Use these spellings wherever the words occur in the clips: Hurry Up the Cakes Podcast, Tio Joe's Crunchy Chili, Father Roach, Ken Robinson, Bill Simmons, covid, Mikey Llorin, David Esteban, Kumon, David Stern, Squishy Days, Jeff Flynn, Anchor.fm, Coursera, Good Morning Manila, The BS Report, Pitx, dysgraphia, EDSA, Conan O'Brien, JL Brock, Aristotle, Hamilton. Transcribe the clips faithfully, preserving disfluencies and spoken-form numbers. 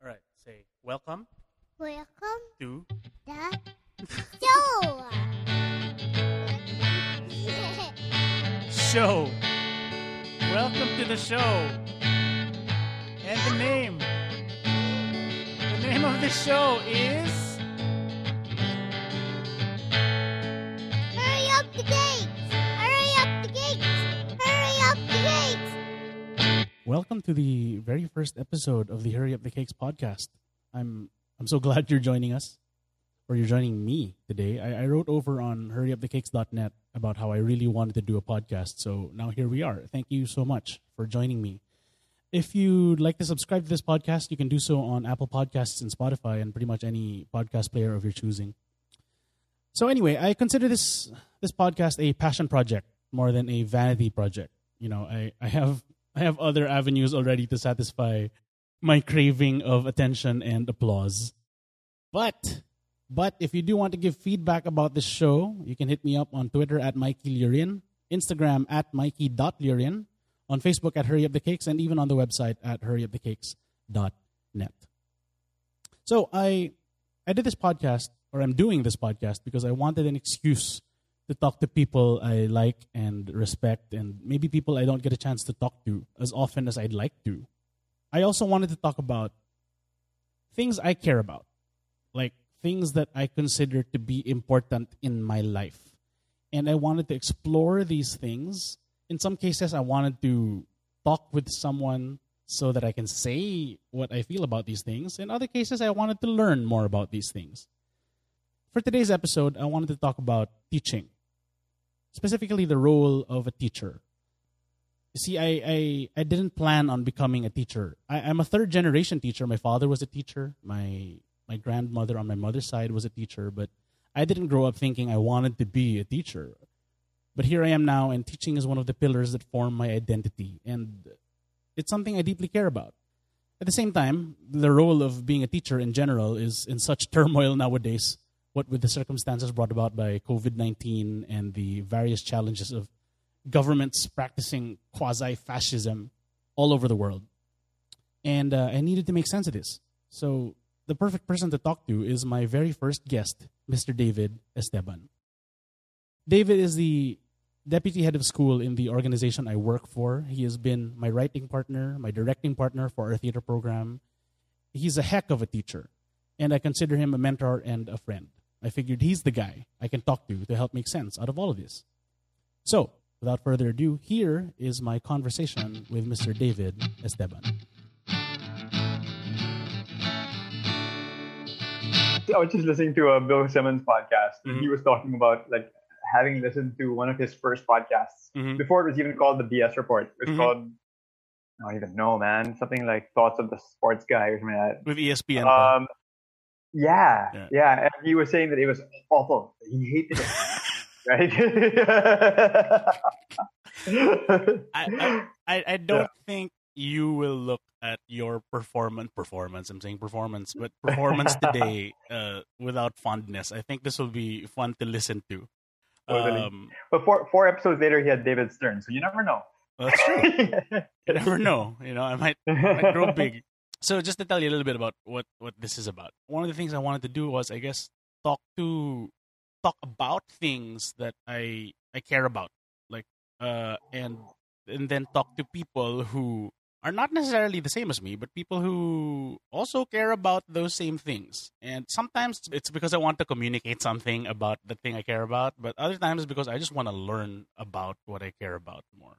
All right, say welcome. Welcome to the show. Show. Welcome to the show. And the name. The name of the show is Hurry Up the Cakes. Hurry Up the Cakes. Hurry Up the Cakes. Welcome to the very first episode of the Hurry Up the Cakes podcast. I'm I'm so glad you're joining us, or you're joining me today. I, I wrote over on hurry up the cakes dot net about how I really wanted to do a podcast, so now here we are. Thank you so much for joining me. If you'd like to subscribe to this podcast, you can do so on Apple Podcasts and Spotify and pretty much any podcast player of your choosing. So anyway, I consider this this podcast a passion project more than a vanity project. You know, I, I have I have other avenues already to satisfy my craving of attention and applause. But but if you do want to give feedback about this show, you can hit me up on Twitter at Mikey Llorin, Instagram at Mikey dot Llorin, on Facebook at Hurry Up the Cakes, and even on the website at hurry up the cakes dot net. So I I did this podcast, or I'm doing this podcast, because I wanted an excuse to talk to people I like and respect, and maybe people I don't get a chance to talk to as often as I'd like to. I also wanted to talk about things I care about, like things that I consider to be important in my life. And I wanted to explore these things. In some cases, I wanted to talk with someone so that I can say what I feel about these things. In other cases, I wanted to learn more about these things. For today's episode, I wanted to talk about teaching, specifically the role of a teacher. See, I, I, I didn't plan on becoming a teacher. I, I'm a third-generation teacher. My father was a teacher. My my grandmother on my mother's side was a teacher. But I didn't grow up thinking I wanted to be a teacher. But here I am now, and teaching is one of the pillars that form my identity. And it's something I deeply care about. At the same time, the role of being a teacher in general is in such turmoil nowadays, what with the circumstances brought about by covid nineteen and the various challenges of governments practicing quasi-fascism all over the world. And uh, I needed to make sense of this. So the perfect person to talk to is my very first guest, Mister David Esteban. David is the deputy head of school in the organization I work for. He has been my writing partner, my directing partner for our theater program. He's a heck of a teacher, and I consider him a mentor and a friend. I figured he's the guy I can talk to to help make sense out of all of this. So, without further ado, here is my conversation with Mister David Esteban. I was just listening to a Bill Simmons podcast. Mm-hmm. He was talking about like having listened to one of his first podcasts mm-hmm. before it was even called The B S Report. It was mm-hmm. called, I don't even know, man, something like Thoughts of the Sports Guy or something like that. With E S P N. Um, yeah, yeah, yeah. And he was saying that it was awful. He hated it. Right? I, I I don't yeah. think you will look at your performance performance. I'm saying performance, but performance today uh, without fondness. I think this will be fun to listen to. Totally. Um, but four four episodes later, he had David Stern, so you never know. That's true. You never know. You know, I might, I might grow big. So just to tell you a little bit about what what this is about. One of the things I wanted to do was, I guess, talk to. talk about things that I I care about, like uh, and and then talk to people who are not necessarily the same as me, but people who also care about those same things. And sometimes it's because I want to communicate something about the thing I care about, but other times it's because I just want to learn about what I care about more.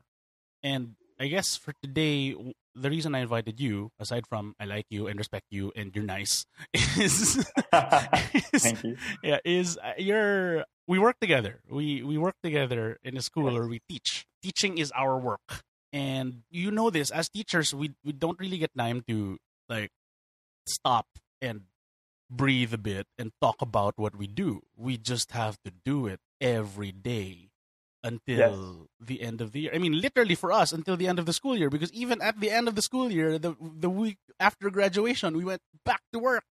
And I guess for today, the reason I invited you, aside from I like you and respect you and you're nice, is, is thank you. Yeah, is uh, you're we work together. We we work together in a school, or we teach. Teaching is our work, and you know this. As teachers, we we don't really get time to like stop and breathe a bit and talk about what we do. We just have to do it every day. Until yes. the end of the year. I mean, literally for us, until the end of the school year. Because even at the end of the school year, the the week after graduation, we went back to work,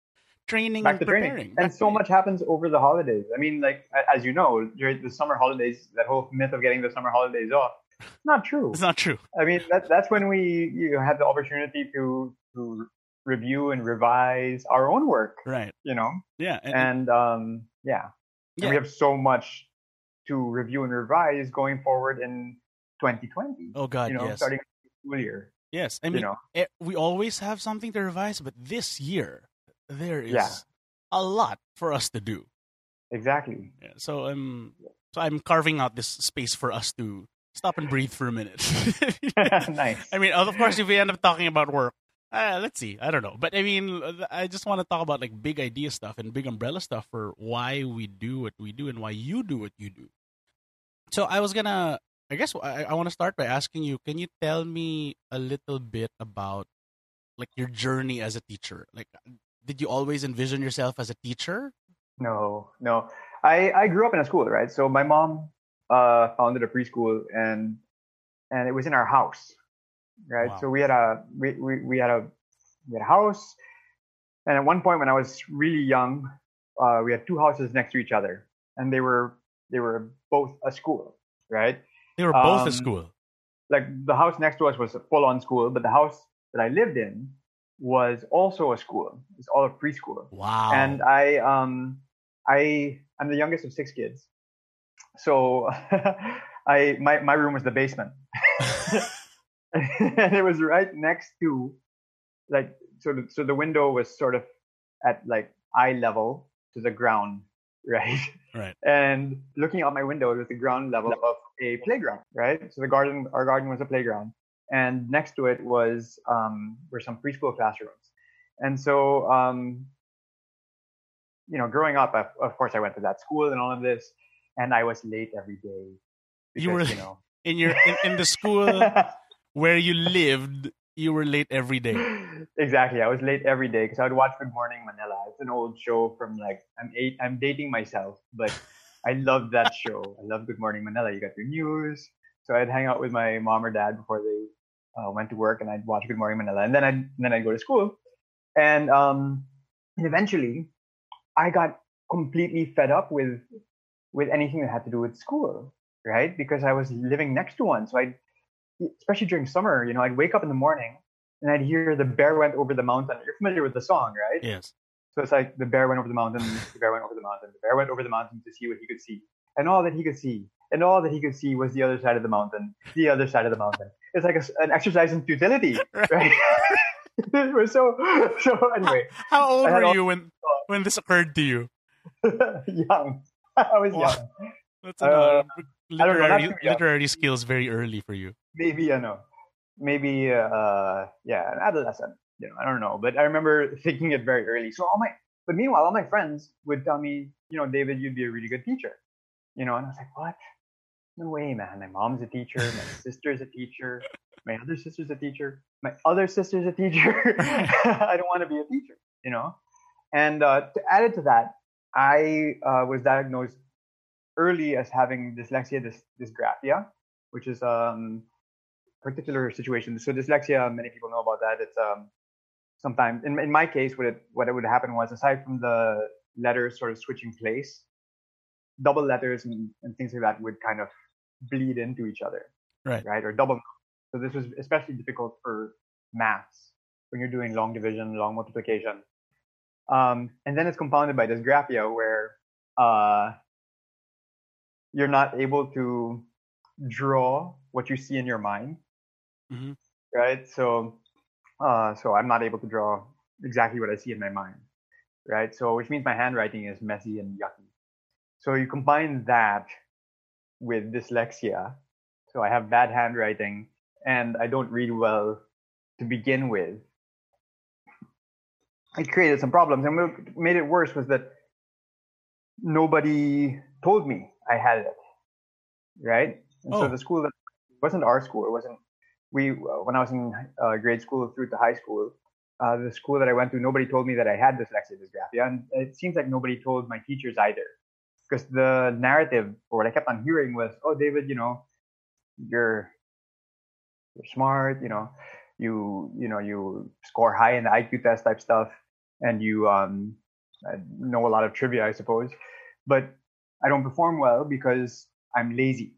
training back and to preparing. Training. And so much happens over the holidays. I mean, like, as you know, during the summer holidays, that whole myth of getting the summer holidays off, it's not true. It's not true. I mean, that, that's when we you know, have the opportunity to to review and revise our own work. Right. You know? Yeah. And, and um, yeah. yeah. And we have so much to review and revise going forward in twenty twenty. Oh, God, you know, yes. Starting school year. Yes. I mean, you know? We always have something to revise, but this year, there is yeah. a lot for us to do. Exactly. Yeah, so um, so I'm carving out this space for us to stop and breathe for a minute. Nice. I mean, of course, if we end up talking about work, uh, let's see. I don't know. But I mean, I just want to talk about like big idea stuff and big umbrella stuff for why we do what we do and why you do what you do. So I was going to, I guess I, I want to start by asking you, can you tell me a little bit about like your journey as a teacher? Like, did you always envision yourself as a teacher? No, no. I, I grew up in a school, right? So my mom uh, founded a preschool, and and it was in our house, right? Wow. So we had a we, we, we had a we had a house, and at one point when I was really young, uh, we had two houses next to each other, and they were they were both a school, right? They were both um, a school. Like the house next to us was a full-on school, but the house that I lived in was also a school. It's all a preschool. Wow. And I um. I I'm the youngest of six kids, so I my, my room was the basement, and it was right next to, like so the, so the window was sort of at like eye level to the ground, right? Right. And looking out my window, it was the ground level of a playground, right? So the garden, our garden was a playground, and next to it was um were some preschool classrooms, and so um. You know, growing up, I, of course, I went to that school and all of this, and I was late every day. Because, you were you know, in your in, in the school where you lived. You were late every day. Exactly, I was late every day because I would watch Good Morning Manila. It's an old show from like I'm eight. I'm dating myself, but I loved that show. I love Good Morning Manila. You got your news, so I'd hang out with my mom or dad before they uh, went to work, and I'd watch Good Morning Manila, and then I then I'd go to school, and um, and eventually. I got completely fed up with with anything that had to do with school, right? Because I was living next to one. So I, especially during summer, you know, I'd wake up in the morning and I'd hear the bear went over the mountain. You're familiar with the song, right? Yes. So it's like the bear went over the mountain, the bear went over the mountain, the bear went over the mountain to see what he could see. And all that he could see, and all that he could see was the other side of the mountain, the other side of the mountain. It's like a, an exercise in futility, right? It was so, so anyway. How, how old were you all, when... when this occurred to you? Young. I was wow. young. That's uh, literary, I don't know, literary young. Skills very early for you. Maybe, you know, maybe, uh, yeah, an adolescent. You know, I don't know. But I remember thinking it very early. So all my, but meanwhile, all my friends would tell me, you know, David, you'd be a really good teacher. You know, and I was like, what? No way, man. My mom's a teacher. My sister's a teacher. My other sister's a teacher. My other sister's a teacher. I don't want to be a teacher, you know? And uh, to add to that, I uh, was diagnosed early as having dyslexia, dys- dysgraphia, which is a um, particular situation. So dyslexia, many people know about that. It's um, sometimes, in, in my case, what it, what it would happen was, aside from the letters sort of switching place, double letters and, and things like that would kind of bleed into each other, right? Right, or double. So this was especially difficult for maths when you're doing long division, long multiplication. Um, and then it's compounded by dysgraphia, where uh, you're not able to draw what you see in your mind, mm-hmm. right? So, uh, so I'm not able to draw exactly what I see in my mind, right? So, which means my handwriting is messy and yucky. So you combine that with dyslexia. So I have bad handwriting, and I don't read well to begin with. It created some problems, and what made it worse was that nobody told me I had it, right? And oh. so the school that wasn't our school, it wasn't we. When I was in uh, grade school through to high school, uh, the school that I went to, nobody told me that I had dyslexia, dysgraphia, and it seems like nobody told my teachers either, because the narrative, or what I kept on hearing, was, "Oh, David, you know, you're you're smart, you know, you you know you score high in the I Q test type stuff." And you um, know a lot of trivia, I suppose. But I don't perform well because I'm lazy.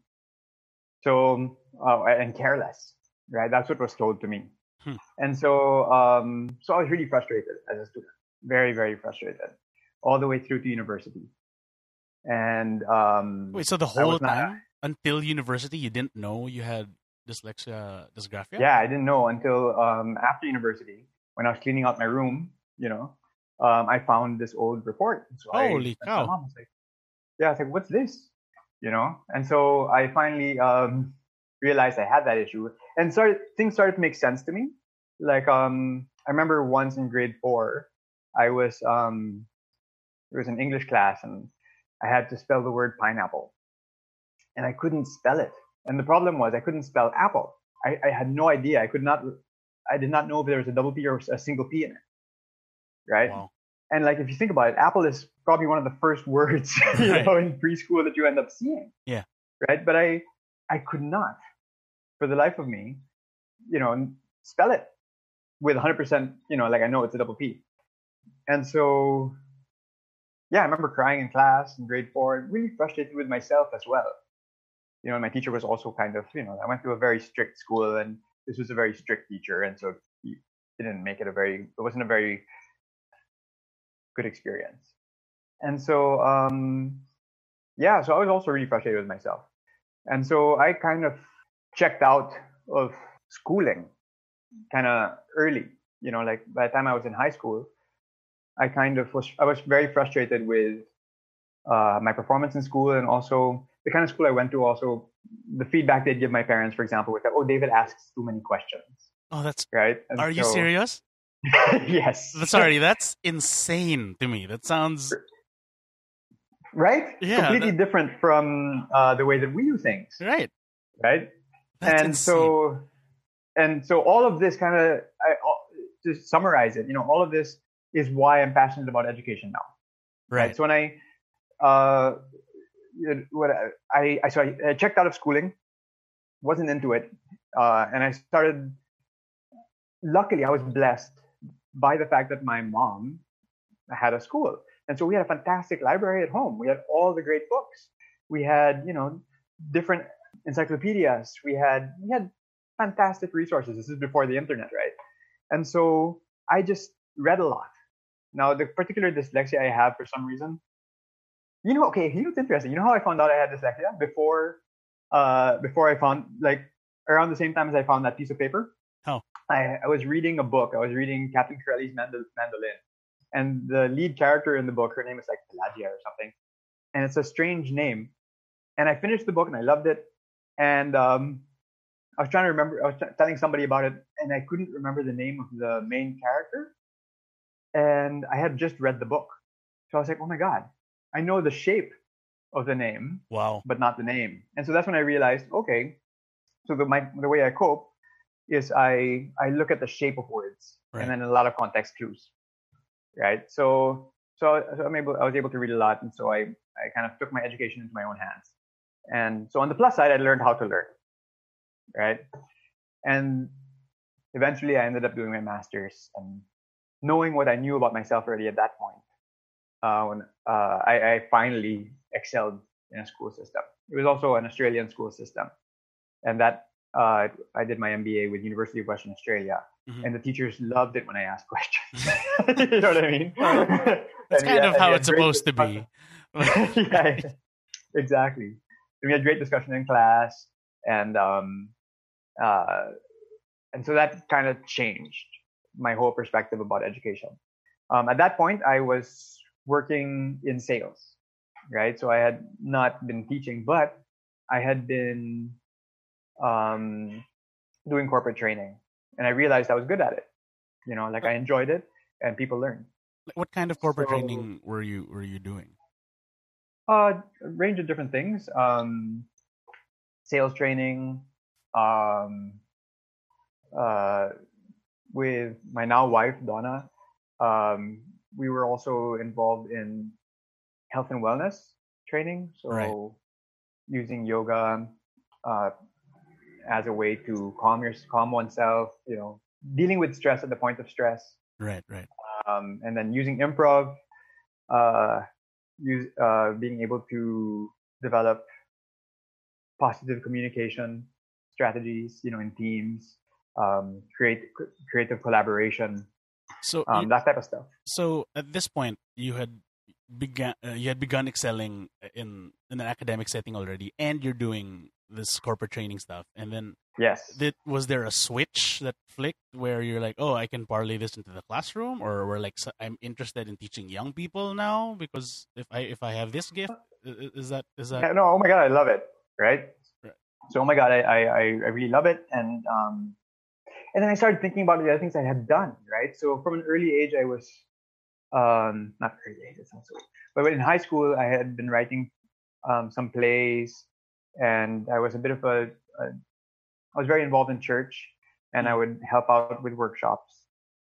So, uh, and careless, right? That's what was told to me. Hmm. And so, um, so I was really frustrated as a student, very, very frustrated, all the way through to university. And um, wait, so the whole time not, until university, you didn't know you had dyslexia, dysgraphia? Yeah, I didn't know until um, after university, when I was cleaning out my room, you know, um, I found this old report. So Holy I, cow! I was like, yeah, I was like, what's this? You know, and so I finally um, realized I had that issue, and started things started to make sense to me. Like, um, I remember once in grade four, I was um, there was an English class and I had to spell the word pineapple, and I couldn't spell it. And the problem was I couldn't spell apple. I, I had no idea. I could not. I did not know if there was a double P or a single P in it. Right. Wow. And like, if you think about it, apple is probably one of the first words you right. know, in preschool that you end up seeing. Yeah. Right. But I, I could not, for the life of me, you know, spell it with one hundred percent. You know, like I know it's a double P, and so. Yeah, I remember crying in class in grade four and really frustrated with myself as well. You know, my teacher was also kind of, you know, I went to a very strict school and this was a very strict teacher. And so he didn't make it a very, it wasn't a very good experience. And so, um, yeah, so I was also really frustrated with myself. And so I kind of checked out of schooling kind of early, you know, like by the time I was in high school. I kind of was, I was very frustrated with uh, my performance in school, and also the kind of school I went to, also the feedback they'd give my parents, for example, was that, oh, David asks too many questions. Oh, that's right. And are so, you serious? Yes. Sorry, that's insane to me. That sounds. Right? Yeah. Completely that... different from uh, the way that we do things. Right. Right. That's and insane. so, and so all of this kind of, to summarize it, you know, all of this is why I'm passionate about education now. Right. right? So when I, uh, what I, I, so I checked out of schooling, wasn't into it. Uh, and I started, luckily I was blessed by the fact that my mom had a school. And so we had a fantastic library at home. We had all the great books. We had, you know, different encyclopedias. We had, we had fantastic resources. This is before the internet, right? And so I just read a lot. Now, the particular dyslexia I have for some reason, you know, okay, you know, it's interesting. You know how I found out I had dyslexia? Before uh, before I found, like, around the same time as I found that piece of paper, oh. I, I was reading a book. I was reading Captain Corelli's Mandolin. And the lead character in the book, her name is, like, Pelagia or something. And it's a strange name. And I finished the book, and I loved it. And um, I was trying to remember, I was t- telling somebody about it, and I couldn't remember the name of the main character. And I had just read the book. So I was like, oh my God, I know the shape of the name, wow, but not the name. And so that's when I realized, okay, so the, my, the way I cope is I, I look at the shape of words, right, and then a lot of context clues, right? So so, so I'm able, I was able to read a lot. And so I, I kind of took my education into my own hands. And so on the plus side, I learned how to learn, right? And eventually I ended up doing my master's, and knowing what I knew about myself already at that point, uh, when uh, I, I finally excelled in a school system. It was also an Australian school system, and that uh, I did my M B A with University of Western Australia, mm-hmm, and the teachers loved it when I asked questions. You know what I mean? That's kind had, of how it's supposed discussion. to be. Yeah, exactly. We had great discussion in class, and um, uh, and so that kind of changed my whole perspective about education. Um, at that point, I was working in sales, right? So I had not been teaching, but I had been um, doing corporate training, and I realized I was good at it. You know, like I enjoyed it, and people learned. What kind of corporate so, training were you were you doing? Uh, a range of different things: um, sales training. Um, uh, With my now wife, Donna, um, we were also involved in health and wellness training. So right. using yoga uh, as a way to calm your, calm oneself, you know, dealing with stress at the point of stress. Right, right. Um, and then using improv, uh, use, uh, being able to develop positive communication strategies, you know, in teams. um, create creative collaboration, so um, you, that type of stuff. So at this point, you had began uh, you had begun excelling in in an academic setting already, and you're doing this corporate training stuff. And then, yes, did, was there a switch that flicked where you're like, oh, I can parlay this into the classroom, or we're like, so I'm interested in teaching young people now because if I if I have this gift, is that is that? Yeah, no, oh my god, I love it, right? right. So oh my god, I, I I really love it, and um, and then I started thinking about the other things I had done, right? So from an early age, I was um not early age, it sounds weird, but in high school, I had been writing um some plays. And I was a bit of a, a, I was very involved in church, and I would help out with workshops.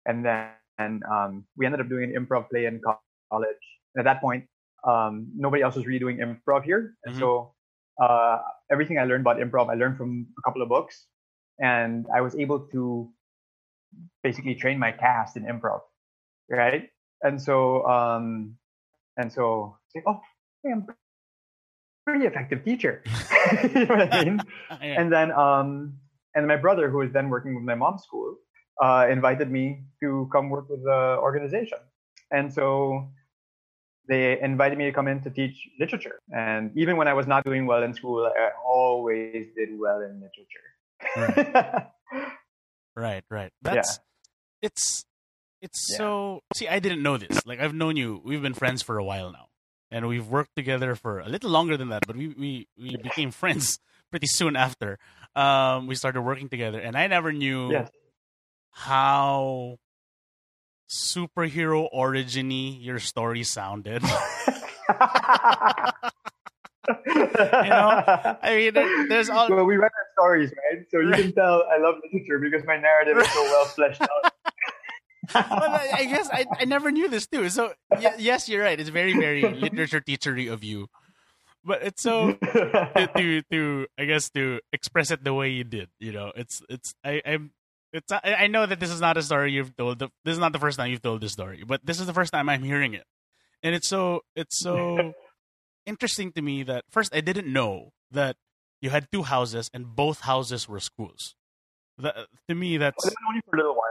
And then and, um, we ended up doing an improv play in college. And at that point, um, nobody else was really doing improv here. And mm-hmm. so uh, everything I learned about improv, I learned from a couple of books. And I was able to basically train my cast in improv, right? And so, um, and so, oh, hey, I'm pretty effective teacher. You know what I mean? Yeah. And then, um, and my brother, who was then working with my mom's school, uh, invited me to come work with the organization. And so they invited me to come in to teach literature. And even when I was not doing well in school, I always did well in literature. Right. right, right. That's, yeah. it's, it's yeah. so, see, I didn't know this. Like, I've known you, we've been friends for a while now. And we've worked together for a little longer than that, but we, we, we became friends pretty soon after um, we started working together. And I never knew yes. how superhero origin-y your story sounded. You know, I mean, there, there's all. Well, we write our stories, right? So you right. can tell I love literature because my narrative is so well fleshed out. But I, I guess I, I never knew this too. So y- yes, you're right. It's very, very literature teachery of you. But it's so to, to to I guess to express it the way you did. You know, it's it's I I'm it's I know that this is not a story you've told. This is not the first time you've told this story, but this is the first time I'm hearing it, and it's so it's so interesting to me that first I didn't know that you had two houses and both houses were schools. That, to me, that's only for a little while.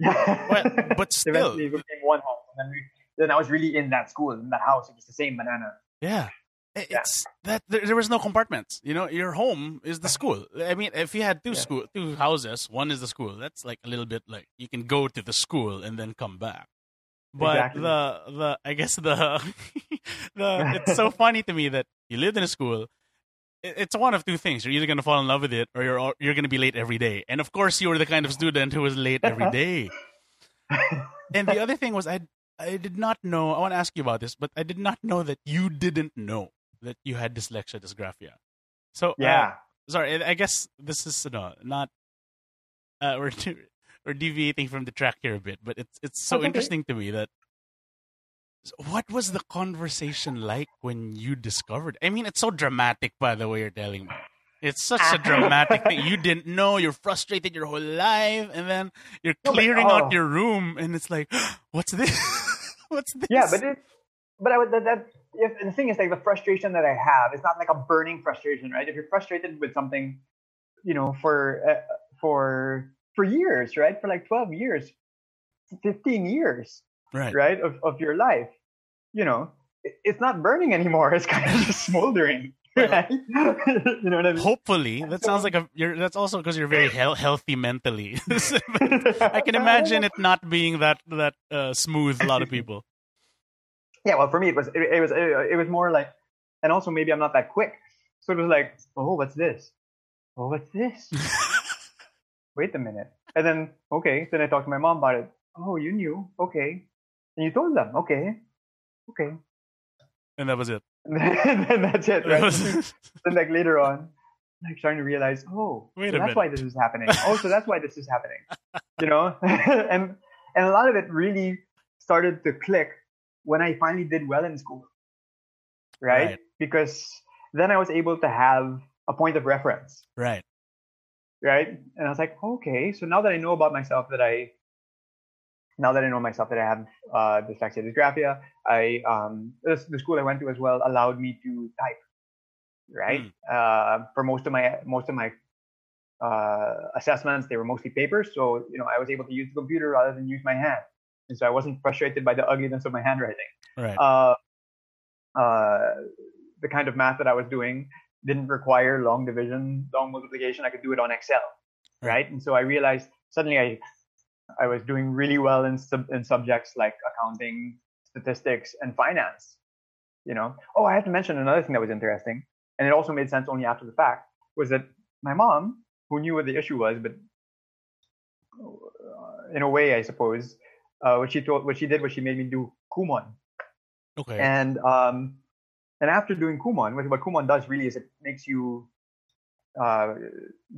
but, but still, eventually we became one house, and then, we, then I was really in that school, in that house. It was the same banana. Yeah, it's yeah. that there, there was no compartments. You know, your home is the school. I mean, if you had two yeah. school, two houses, one is the school. That's like a little bit like you can go to the school and then come back. But exactly. the the I guess the the it's so funny to me that you lived in a school. It's one of two things. You're either going to fall in love with it or you're you're going to be late every day. And of course, you were the kind of student who was late every day. And the other thing was, I I did not know, I want to ask you about this, but I did not know that you didn't know that you had dyslexia, dysgraphia. So, yeah. Uh, sorry, I guess this is no, not, uh, we're, we're deviating from the track here a bit, but it's it's so okay. interesting to me that what was the conversation like when you discovered? I mean, it's so dramatic, by the way, you're telling me. It's such a dramatic thing. You didn't know. You're frustrated your whole life. And then you're clearing oh, but, oh. out your room. And it's like, what's this? What's this? Yeah, but it, but I would, that, that if, the thing is, like, the frustration that I have, it's not like a burning frustration, right? If you're frustrated with something, you know, for uh, for for years, right? For like twelve years, fifteen years, right? right? Of, of your life. You know, it's not burning anymore. It's kind of just smoldering, right? You know what I mean? Hopefully, that sounds like a. You're, that's also because you're very he- healthy mentally. I can imagine it not being that that uh, smooth. A lot of people. Yeah, well, for me, it was it, it was it, it was more like, and also maybe I'm not that quick, so it was like, oh, what's this? Oh, what's this? Wait a minute, and then okay, then I talked to my mom about it. Oh, you knew, okay, and you told them, okay. Okay. And that was it. And then that's it, right? Then like later on, like starting to realize, oh, Wait so that's minute. why this is happening. Oh, so that's why this is happening. You know? and and a lot of it really started to click when I finally did well in school. Right? right? Because then I was able to have a point of reference. Right. Right? And I was like, okay, so now that I know about myself that I Now that I know myself that I have uh, dyslexia, dysgraphia, I um, this, the school I went to as well allowed me to type, right? Mm. Uh, for most of my most of my uh, assessments. They were mostly papers. So, you know, I was able to use the computer rather than use my hand. And so I wasn't frustrated by the ugliness of my handwriting. Right. Uh, uh, the kind of math that I was doing didn't require long division, long multiplication. I could do it on Excel. Right. And so I realized suddenly I, I was doing really well in sub, in subjects like accounting, statistics, and finance. You know, oh, I have to mention another thing that was interesting, and it also made sense only after the fact, was that my mom, who knew what the issue was, but in a way, I suppose, uh, what she told, what she did was she made me do Kumon. Okay. And um, and after doing Kumon, what, what Kumon does really is it makes you uh,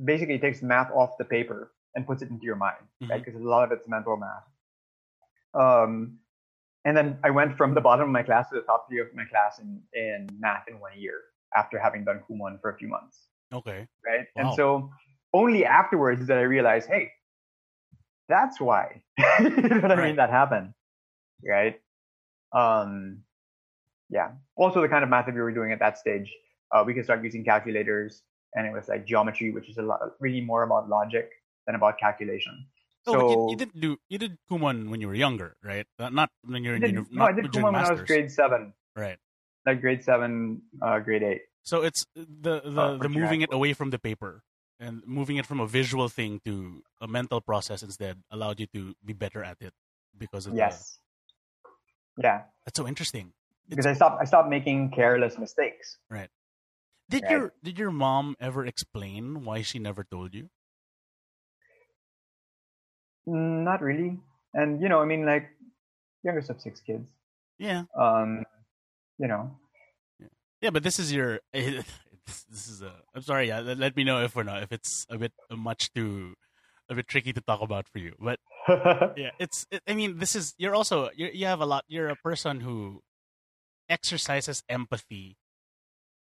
basically takes math off the paper and puts it into your mind, mm-hmm. right? Because a lot of it's mental math. Um, and then I went from the bottom of my class to the top three of my class in, in math in one year after having done Kumon for a few months. Okay. Right. Wow. And so only afterwards did I realize, hey, that's why. you know what right. I mean? That happened. Right. Um, yeah. Also, the kind of math that we were doing at that stage, uh, we could start using calculators, and it was like geometry, which is a lot, really more about logic than about calculation. Oh, so you, you did do you did Kumon when you were younger, right? Not when you're in university. No, I did Kumon when I was grade seven. Right. Like grade seven, uh, grade eight. So it's the the, uh, the moving it away from the paper and moving it from a visual thing to a mental process instead allowed you to be better at it because of yes. The, yeah. That's so interesting. Because it's, I stopped I stopped making careless mistakes. Right. Did right. your did your mom ever explain why she never told you? Not really. And, you know, I mean, like, youngest of six kids. Yeah. Um, you know. Yeah, yeah but this is your, this, this is a, I'm sorry, yeah, let me know if or not, if it's a bit much too, a bit tricky to talk about for you. But, yeah, it's, it, I mean, this is, you're also, you're, you have a lot, you're a person who exercises empathy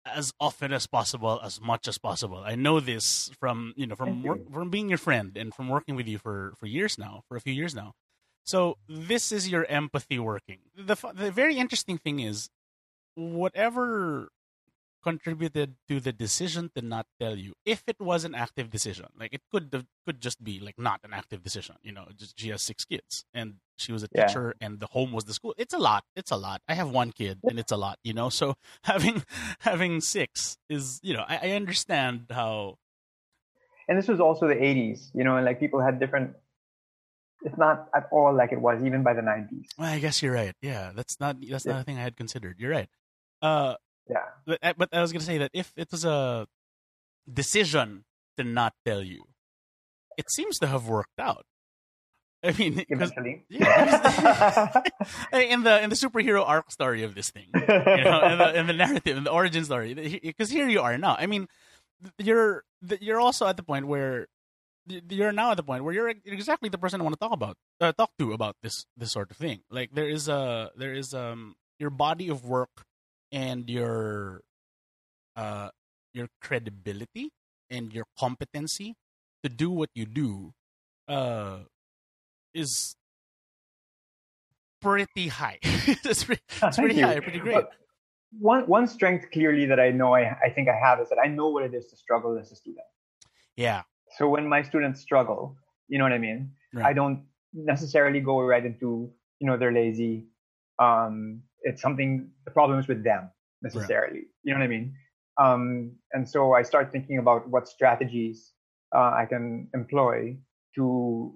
as often as possible, as much as possible. I know this from, you know, from work, from being your friend and from working with you for, for years now, for a few years now. So this is your empathy working. The the very interesting thing is, whatever contributed to the decision to not tell you, if it was an active decision, like it could could just be like not an active decision, you know, just she has six kids and she was a yeah. teacher and the home was the school. It's a lot. It's a lot. I have one kid and it's a lot, you know, so having having six is, you know, I, I understand how. And this was also the eighties, you know, and like people had different. It's not at all like it was even by the nineties. Well, I guess you're right. Yeah, that's not that's yeah. not a thing I had considered. You're right. Uh, Yeah, but, but I was going to say that if it was a decision to not tell you, it seems to have worked out. I mean, eventually, yeah, in the in the superhero arc story of this thing, you know, in the, in the narrative, in the origin story, because here you are now. I mean, you're you're also at the point where you're now at the point where you're exactly the person I want to talk about, uh, talk to about this this sort of thing. Like there is a there is um your body of work. And your, uh, your credibility and your competency to do what you do, uh, is pretty high. it's pretty, it's pretty high, pretty great. But one one strength clearly that I know I I think I have is that I know what it is to struggle as a student. Yeah. So when my students struggle, you know what I mean. Right. I don't necessarily go right into you know they're lazy. Um, it's something, the problem is with them necessarily, right. you know what I mean? Um, and so I start thinking about what strategies uh, I can employ to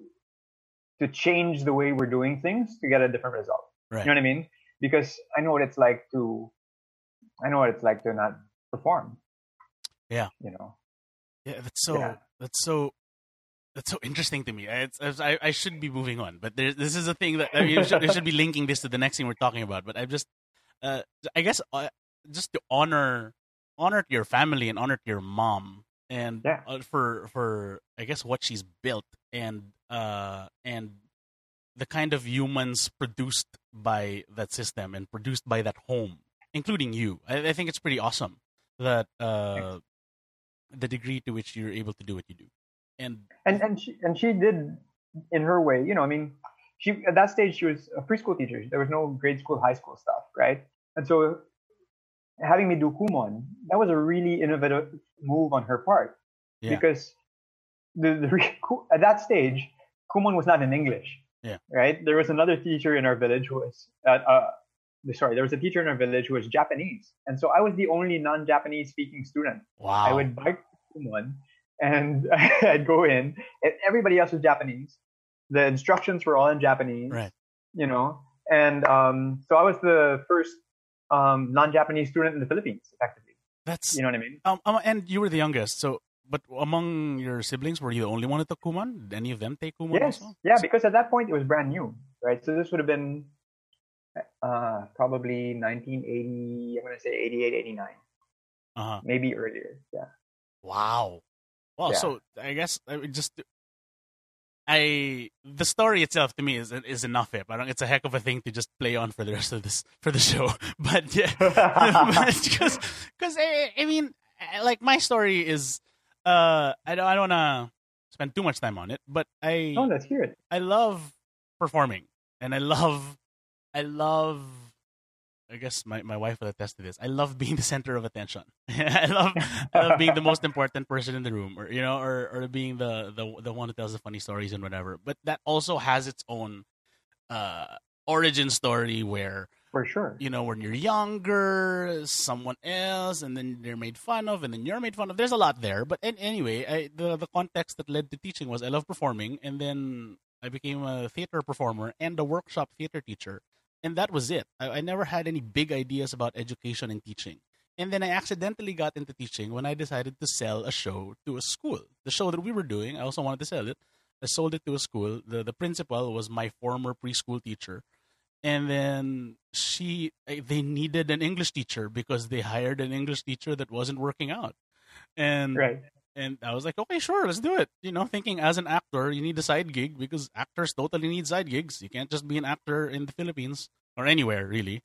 to change the way we're doing things to get a different result. Right. You know what I mean? Because I know what it's like to, I know what it's like to not perform. Yeah. You know? Yeah, that's so, yeah. that's so. That's so interesting to me. I, I, I should be moving on, but there, this is a thing that I mean, we, should, we should be linking this to the next thing we're talking about. But I just, uh, I guess, uh, just to honor honor your family and honor your mom, and yeah. uh, for for I guess what she's built and uh and the kind of humans produced by that system and produced by that home, including you. I, I think it's pretty awesome that uh, the degree to which you're able to do what you do. And and and she, and she did in her way, you know, I mean, she at that stage, she was a preschool teacher. There was no grade school, high school stuff, right? And so having me do Kumon, that was a really innovative move on her part yeah. because the, the at that stage, Kumon was not in English. Yeah. Right. There was another teacher in our village who was, uh, uh, sorry, there was a teacher in our village who was Japanese, and so I was the only non-Japanese speaking student. Wow. I would bike to Kumon, and I'd go in, and everybody else was Japanese. The instructions were all in Japanese. Right. You know, and um, so I was the first um, non-Japanese student in the Philippines, effectively. That's, you know what I mean. Um, and you were the youngest, so. But among your siblings, were you the only one at the Kumon? Did any of them take Kumon? Yes, also? Yeah, because at that point it was brand new, right? So this would have been uh, probably nineteen eighty. I'm going to say eighty-eight, eighty-nine, uh-huh. Maybe earlier. Yeah. Wow. Well, yeah. So I guess I mean, just I the story itself to me is is enough. Here, but it's a heck of a thing to just play on for the rest of this for the show. But yeah, because because I, I mean, like my story is. Uh, I don't, I don't want to spend too much time on it, but I oh, let's hear it. I love performing, and I love, I love. I guess my, my wife will attest to this. I love being the center of attention. I love I love being the most important person in the room, or you know, or or being the the the one who tells the funny stories and whatever. But that also has its own uh origin story where. For sure. You know, when you're younger, someone else, and then they're made fun of, and then you're made fun of. There's a lot there. But in, anyway, I, the, the context that led to teaching was I love performing, and then I became a theater performer and a workshop theater teacher. And that was it. I, I never had any big ideas about education and teaching. And then I accidentally got into teaching when I decided to sell a show to a school. The show that we were doing, I also wanted to sell it. I sold it to a school. The, the principal was my former preschool teacher. And then she, they needed an English teacher because they hired an English teacher that wasn't working out. And right. and I was like, okay, sure, let's do it. You know, thinking as an actor, you need a side gig because actors totally need side gigs. You can't just be an actor in the Philippines or anywhere, really.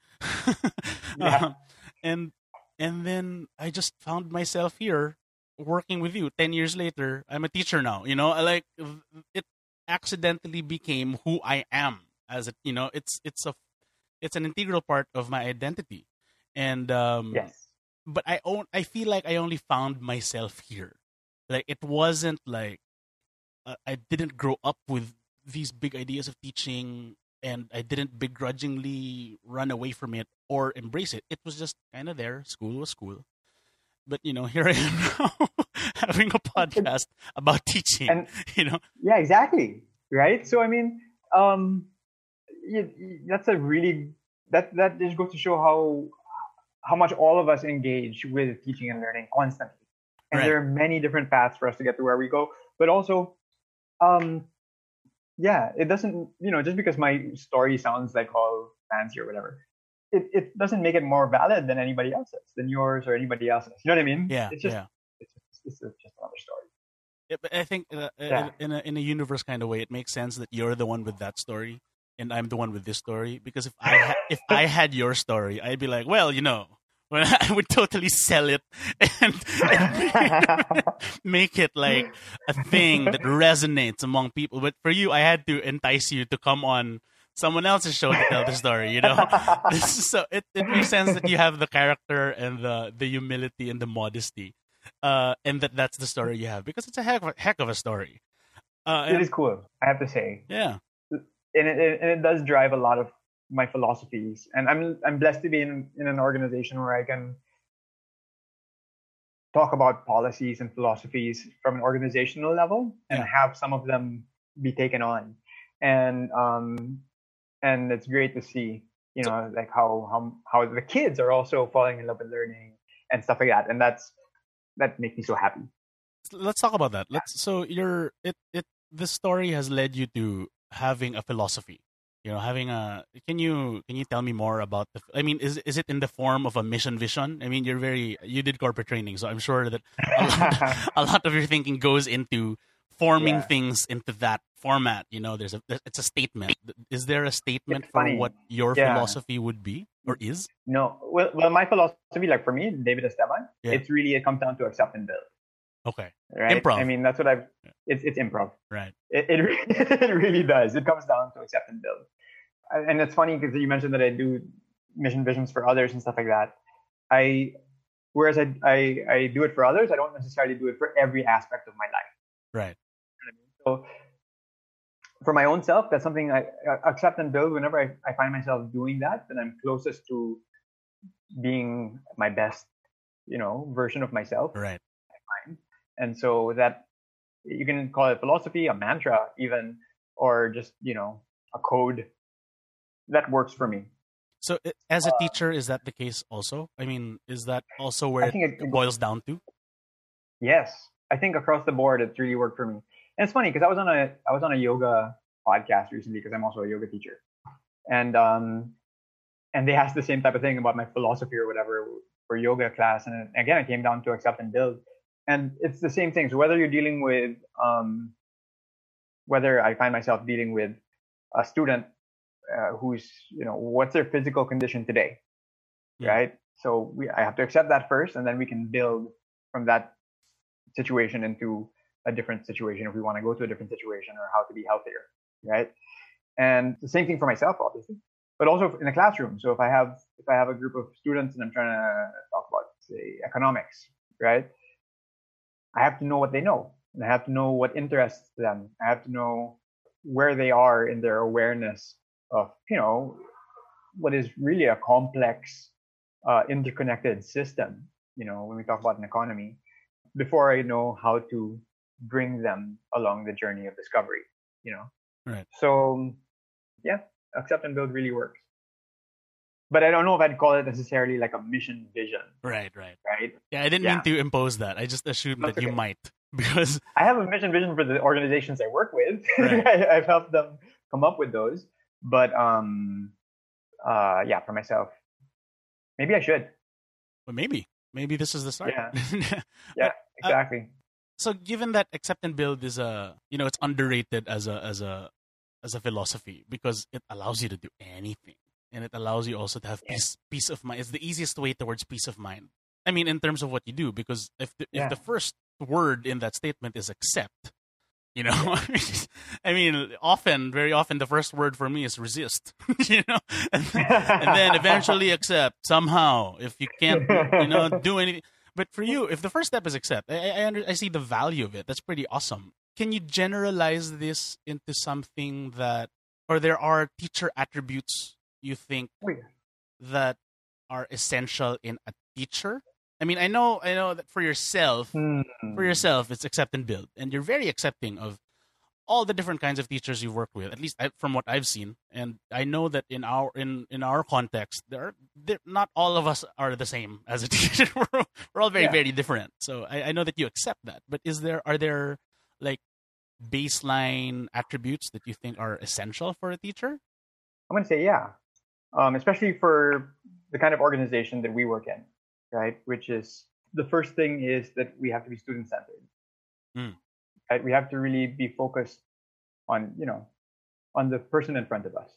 Yeah. um, and and then I just found myself here working with you. Ten years later, I'm a teacher now. You know, like it accidentally became who I am. As a, you know, it's it's a, it's an integral part of my identity, and um, yes. But I own. I feel like I only found myself here. Like it wasn't like uh, I didn't grow up with these big ideas of teaching, and I didn't begrudgingly run away from it or embrace it. It was just kind of there. School was school, but you know, here I am now having a podcast about teaching. And, you know, yeah, exactly, right. So I mean, um. Yeah, that's a really that that just goes to show how how much all of us engage with teaching and learning constantly, and right. There are many different paths for us to get to where we go. But also, um, yeah, it doesn't you know just because my story sounds like all fancy or whatever, it it doesn't make it more valid than anybody else's, than yours or anybody else's. You know what I mean? Yeah, it's just yeah. it's just, it's just another story. Yeah, but I think uh, yeah. in a in a universe kind of way, it makes sense that you're the one with that story. And I'm the one with this story because if I ha- if I had your story, I'd be like, well, you know, I would totally sell it and, and make it like a thing that resonates among people. But for you, I had to entice you to come on someone else's show to tell the story. You know, so it, it makes sense that you have the character and the the humility and the modesty, uh, and that that's the story you have because it's a heck of a, heck of a story. Uh, it and, is cool, I have to say. Yeah. And it, and it does drive a lot of my philosophies, and I'm I'm blessed to be in, in an organization where I can talk about policies and philosophies from an organizational level, and yeah. have some of them be taken on, and um and it's great to see you know like how how how the kids are also falling in love with learning and stuff like that, and that's that makes me so happy. Let's talk about that. Let's yeah. so you're it it this story has led you to. Having a philosophy, you know, having a can you can you tell me more about the? I mean, is is it in the form of a mission vision? I mean, you're very you did corporate training, so I'm sure that a lot, a lot of your thinking goes into forming yeah. things into that format. You know, there's a it's a statement. Is there a statement for what your yeah. philosophy would be or is? No, well, well, my philosophy, like for me, David Esteban, yeah. it's really it comes down to accept and build. Okay. Right? Improv. I mean, that's what I've, it's, it's improv. Right. It, it, really, it really does. It comes down to accept and build. And it's funny because you mentioned that I do mission visions for others and stuff like that. I, whereas I, I, I do it for others, I don't necessarily do it for every aspect of my life. Right. for my own self, that's something I accept and build whenever I, I find myself doing that, then I'm closest to being my best, you know, version of myself. Right. And so that, you can call it philosophy, a mantra even, or just, you know, a code that works for me. So as a uh, teacher, is that the case also? I mean, is that also where it, it boils down to? Yes. I think across the board, it's really worked for me. And it's funny because I was on a I was on a yoga podcast recently because I'm also a yoga teacher. And um, and they asked the same type of thing about my philosophy or whatever for yoga class. And again, it came down to accept and build. And it's the same thing. So whether you're dealing with, um, whether I find myself dealing with a student uh, who's, you know, what's their physical condition today, yeah. right? So we, I have to accept that first, and then we can build from that situation into a different situation if we want to go to a different situation, or how to be healthier, right? And the same thing for myself, obviously, but also in the classroom. So if I have if I have a group of students and I'm trying to talk about, say, economics, right? I have to know what they know, and I have to know what interests them. I have to know where they are in their awareness of, you know, what is really a complex, uh, interconnected system, you know, when we talk about an economy, before I know how to bring them along the journey of discovery, you know? Right. So yeah, accept and build really works. But I don't know if I'd call it necessarily like a mission vision. Right, right. Right? Yeah, I didn't yeah. mean to impose that. I just assumed That's that okay. you might. Because I have a mission vision for the organizations I work with. Right. I, I've helped them come up with those. But um, uh, yeah, for myself, maybe I should. Well, maybe. Maybe this is the start. Yeah, yeah exactly. Uh, so given that accept and build is a, you know, it's underrated as a as a as a philosophy because it allows you to do anything. And it allows you also to have yeah. peace, peace of mind. It's the easiest way towards peace of mind. I mean, in terms of what you do, because if the, yeah. if the first word in that statement is accept, you know, yeah. I mean, often, very often, the first word for me is resist, you know, and, and then eventually accept somehow if you can't, you know, do anything. But for you, if the first step is accept, I I, under, I see the value of it. That's pretty awesome. Can you generalize this into something that, or there are teacher attributes you think that are essential in a teacher? I mean, I know, I know that for yourself, mm. for yourself, it's accept and build, and you're very accepting of all the different kinds of teachers you work with. At least from what I've seen, and I know that in our in, in our context, there are there, not all of us are the same as a teacher. we're, we're all very yeah. very different. So I, I know that you accept that. But is there are there like baseline attributes that you think are essential for a teacher? I'm going to say yeah. Um, especially for the kind of organization that we work in, right? Which is, the first thing is that we have to be student-centered. Mm. Right? We have to really be focused on, you know, on the person in front of us.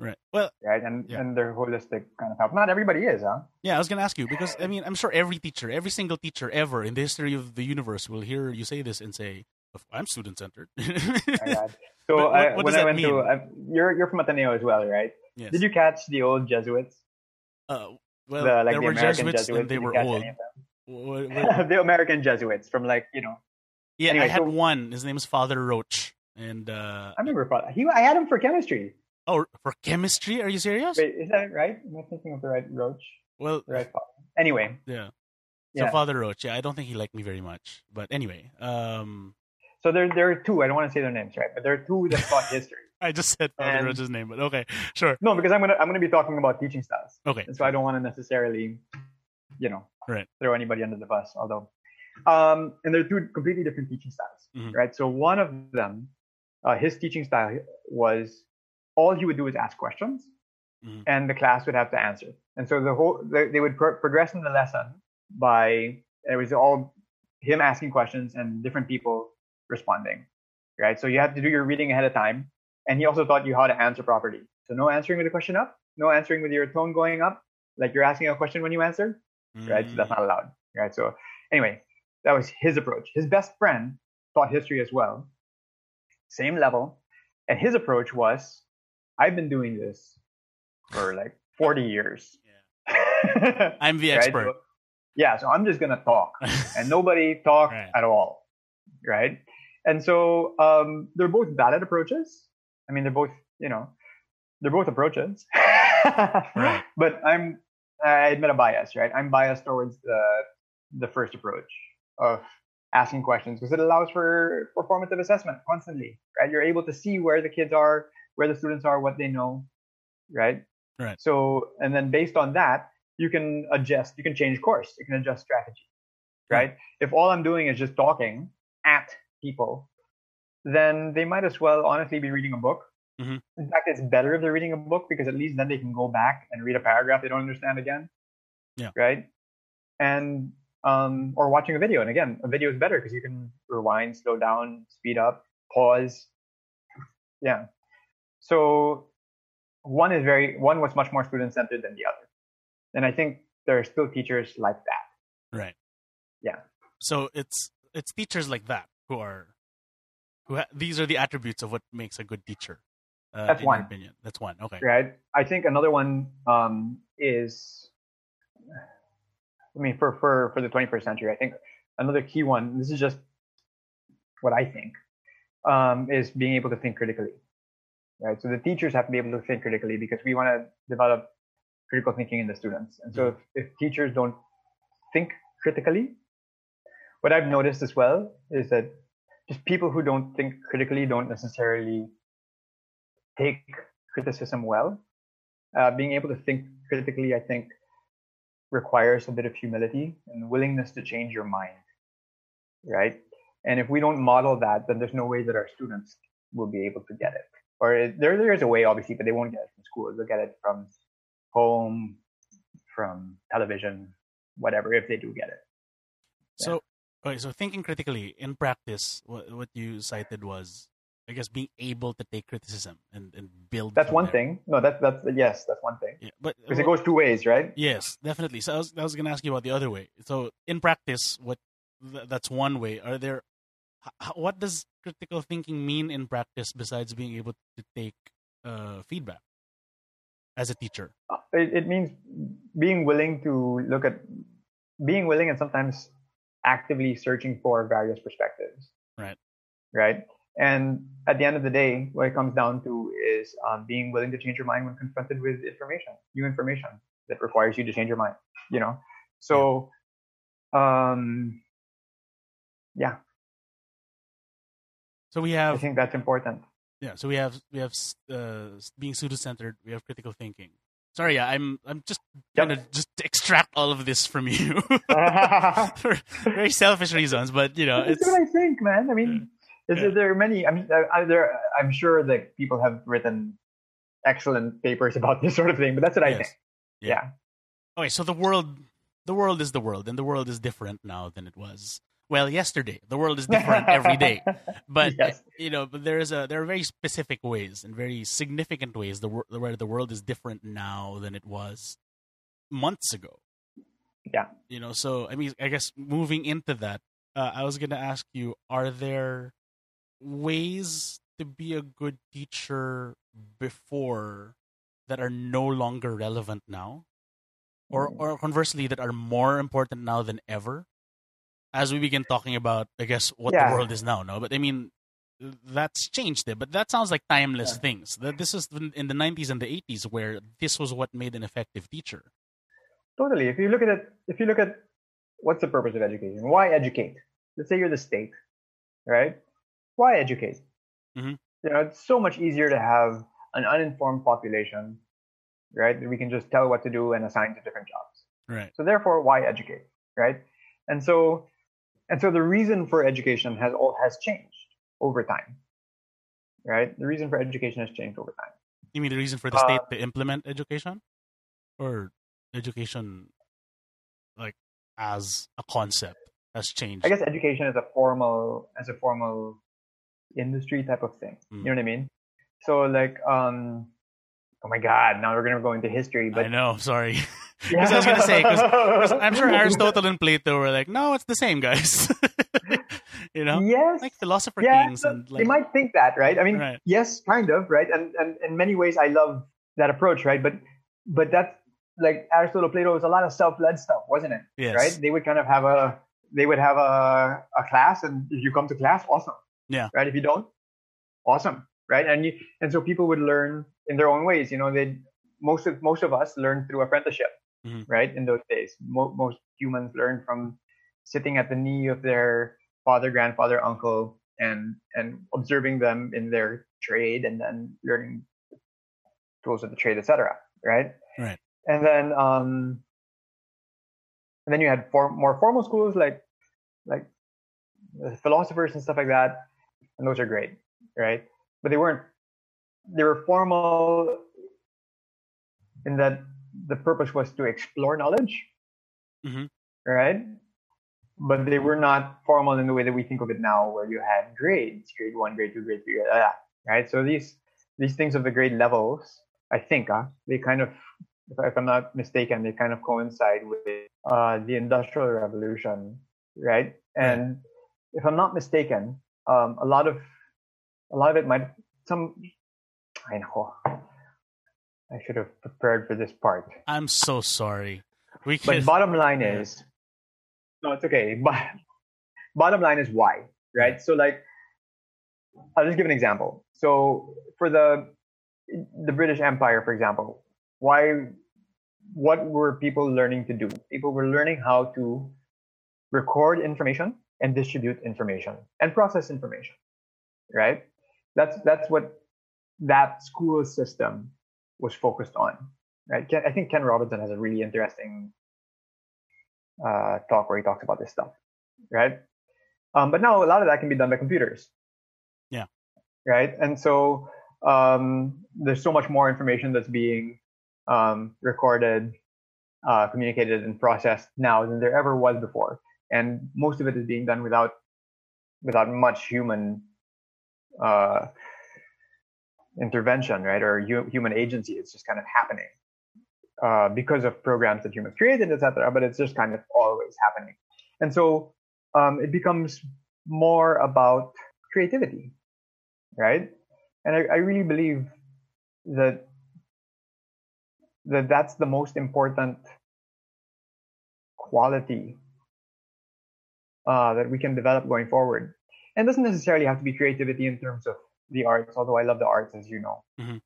Right. Well, right. And, yeah. and their holistic kind of help. Not everybody is, huh? Yeah, I was going to ask you, because I mean, I'm sure every teacher, every single teacher ever in the history of the universe will hear you say this and say, I'm student-centered. oh, so what, I, what when I went mean? to, I, you're you're from Ateneo as well, right? Yes. Did you catch the old Jesuits? Uh, well, the, like there the were American Jesuits, Jesuits and they Did were old. What, what? The American Jesuits from like, you know. Yeah, anyway, I had so, one. His name is Father Roach. And uh, I remember Father. He, I had him for chemistry. Oh, for chemistry? Are you serious? Wait, is that right? Am I thinking of the right Roach? Well, the right Father. Anyway. Yeah. So yeah. Father Roach. Yeah, I don't think he liked me very much. But anyway. Um, so there there are two. I don't want to say their names, right? But there are two that taught history. I just said Father Roach's name, but okay, sure. No, because I'm gonna I'm gonna be talking about teaching styles. Okay. And so I don't want to necessarily, you know, right. throw anybody under the bus. Although, um, and there are two completely different teaching styles, mm-hmm. right? So one of them, uh, his teaching style was all he would do is ask questions, mm-hmm. and the class would have to answer. And so the whole they, they would pro- progress in the lesson by it was all him asking questions and different people responding, right? So you have to do your reading ahead of time. And he also taught you how to answer properly. So no answering with the question up, no answering with your tone going up, like you're asking a question when you answer, mm. right? So that's not allowed, right? So anyway, that was his approach. His best friend taught history as well, same level. And his approach was, I've been doing this for like forty years. Yeah. I'm the expert. Right? So, yeah, so I'm just going to talk. And nobody talked right. at all, right? And so um, they're both valid approaches. I mean, they're both, you know, they're both approaches. Right. But I'm, I admit a bias, right? I'm biased towards the the first approach of asking questions because it allows for formative assessment constantly, right? You're able to see where the kids are, where the students are, what they know, right? Right. So, and then based on that, you can adjust, you can change course, you can adjust strategy, right? Mm-hmm. If all I'm doing is just talking at people, then they might as well honestly be reading a book. Mm-hmm. In fact, it's better if they're reading a book because at least then they can go back and read a paragraph they don't understand again, yeah, right? And um, or watching a video. And again, a video is better because you can rewind, slow down, speed up, pause. Yeah. So one is very one was much more student-centered than the other, and I think there are still teachers like that. Right. Yeah. So it's it's teachers like that who are who ha- these are the attributes of what makes a good teacher. Uh, That's one. Opinion. That's one. Okay. Right. I think another one um, is. I mean, for, for, for the twenty-first century, I think another key one, this is just what I think, um, is being able to think critically, right? So the teachers have to be able to think critically because we want to develop critical thinking in the students. And so if, if teachers don't think critically, what I've noticed as well is that just people who don't think critically don't necessarily take criticism well. Uh, being able to think critically, I think, requires a bit of humility and willingness to change your mind, right? And if we don't model that, then there's no way that our students will be able to get it. Or it, there, there is a way, obviously, but they won't get it from school. They'll get it from home, from television, whatever, if they do get it. Yeah. So, okay, so thinking critically in practice, what, what you cited was, I guess, being able to take criticism and, and build. That's one there. thing. No, that's, that's, yes, that's one thing. Yeah, but because well, it goes two ways, right? Yes, definitely. So I was, I was going to ask you about the other way. So in practice, what, that's one way. Are there, what does critical thinking mean in practice besides being able to take uh, feedback as a teacher? It, it means being willing to look at, being willing and sometimes actively searching for various perspectives. Right. Right. And at the end of the day, what it comes down to is um, being willing to change your mind when confronted with information, new information that requires you to change your mind, you know? So, um, yeah. So we have... I think that's important. Yeah, so we have we have uh, being pseudo-centered, we have critical thinking. Sorry, yeah, I'm I'm just yep. gonna just extract all of this from you. For very selfish reasons, but, you know... That's it's what I think, man. I mean... Is yeah. there are many? I mean, are there, I'm sure that people have written excellent papers about this sort of thing, but that's what yes. I think. Yeah. yeah. Okay, so the world, the world is the world, and the world is different now than it was. Well, yesterday, the world is different every day, but yes. you know, but there is a there are very specific ways and very significant ways the where the world is different now than it was months ago. Yeah. You know, so I mean, I guess moving into that, uh, I was going to ask you: Are there ways to be a good teacher before that are no longer relevant now, or or conversely that are more important now than ever, as we begin talking about, I guess, what yeah. the world is now? No, but I mean, that's changed it. But that sounds like timeless yeah. things. That this is in the nineties and the eighties where this was what made an effective teacher. Totally. If you look at it, if you look at what's the purpose of education? Why educate? Let's say you're the state, right? Why educate? Mm-hmm. You know, it's so much easier to have an uninformed population, right? That we can just tell what to do and assign to different jobs. Right. So therefore, why educate, right? And so, and so the reason for education has all has changed over time, right? The reason for education has changed over time. You mean the reason for the state uh, to implement education, or education, like as a concept, has changed? I guess education as a formal as a formal. industry type of thing, mm. you know what I mean? So like, um, oh my God, now we're gonna go into history. But I know, sorry, because yeah. I was gonna say, because I'm sure Aristotle and Plato were like, no, it's the same, guys. You know, yes, like philosopher yeah, kings, so and like, they might think that, right? I mean, right. yes, kind of, right? And and in many ways, I love that approach, right? But but that's like Aristotle, Plato was a lot of self-led stuff, wasn't it? Yes. Right? They would kind of have a they would have a a class, and if you come to class, awesome. Yeah. Right. If you don't, awesome. Right. And you, and so people would learn in their own ways. You know, they most of most of us learned through apprenticeship. Mm-hmm. Right. In those days, Mo- most humans learned from sitting at the knee of their father, grandfather, uncle, and and observing them in their trade, and then learning tools of the trade, et cetera. Right. Right. And then um, and then you had for, more formal schools like like philosophers and stuff like that, and those are great, right? But they weren't. They were formal in that the purpose was to explore knowledge, mm-hmm. right? But they were not formal in the way that we think of it now, where you had grades, grade one, grade two, grade three, right? So these these things of the grade levels, I think, huh, they kind of, if I'm not mistaken, they kind of coincide with uh, the Industrial Revolution, right? And if I'm not mistaken, um, a lot of a lot of it might some. I know. I should have prepared for this part. I'm so sorry. We could... But bottom line is, no, it's okay. But bottom line is why, right? So, like, I'll just give an example. So, for the the British Empire, for example, why? What were people learning to do? People were learning how to record information and distribute information and process information, right? That's that's what that school system was focused on, right? Ken, I think Ken Robinson has a really interesting uh, talk where he talks about this stuff, right? Um, but now a lot of that can be done by computers. Yeah. Right? And so um, there's so much more information that's being um, recorded, uh, communicated, and processed now than there ever was before. And most of it is being done without, without much human uh, intervention, right? Or hu- human agency. It's just kind of happening uh, because of programs that humans created, et cetera. But it's just kind of always happening. And so um, it becomes more about creativity, right? And I, I really believe that, that that's the most important quality Uh, that we can develop going forward. And it doesn't necessarily have to be creativity in terms of the arts, although I love the arts, as you know. Mm-hmm.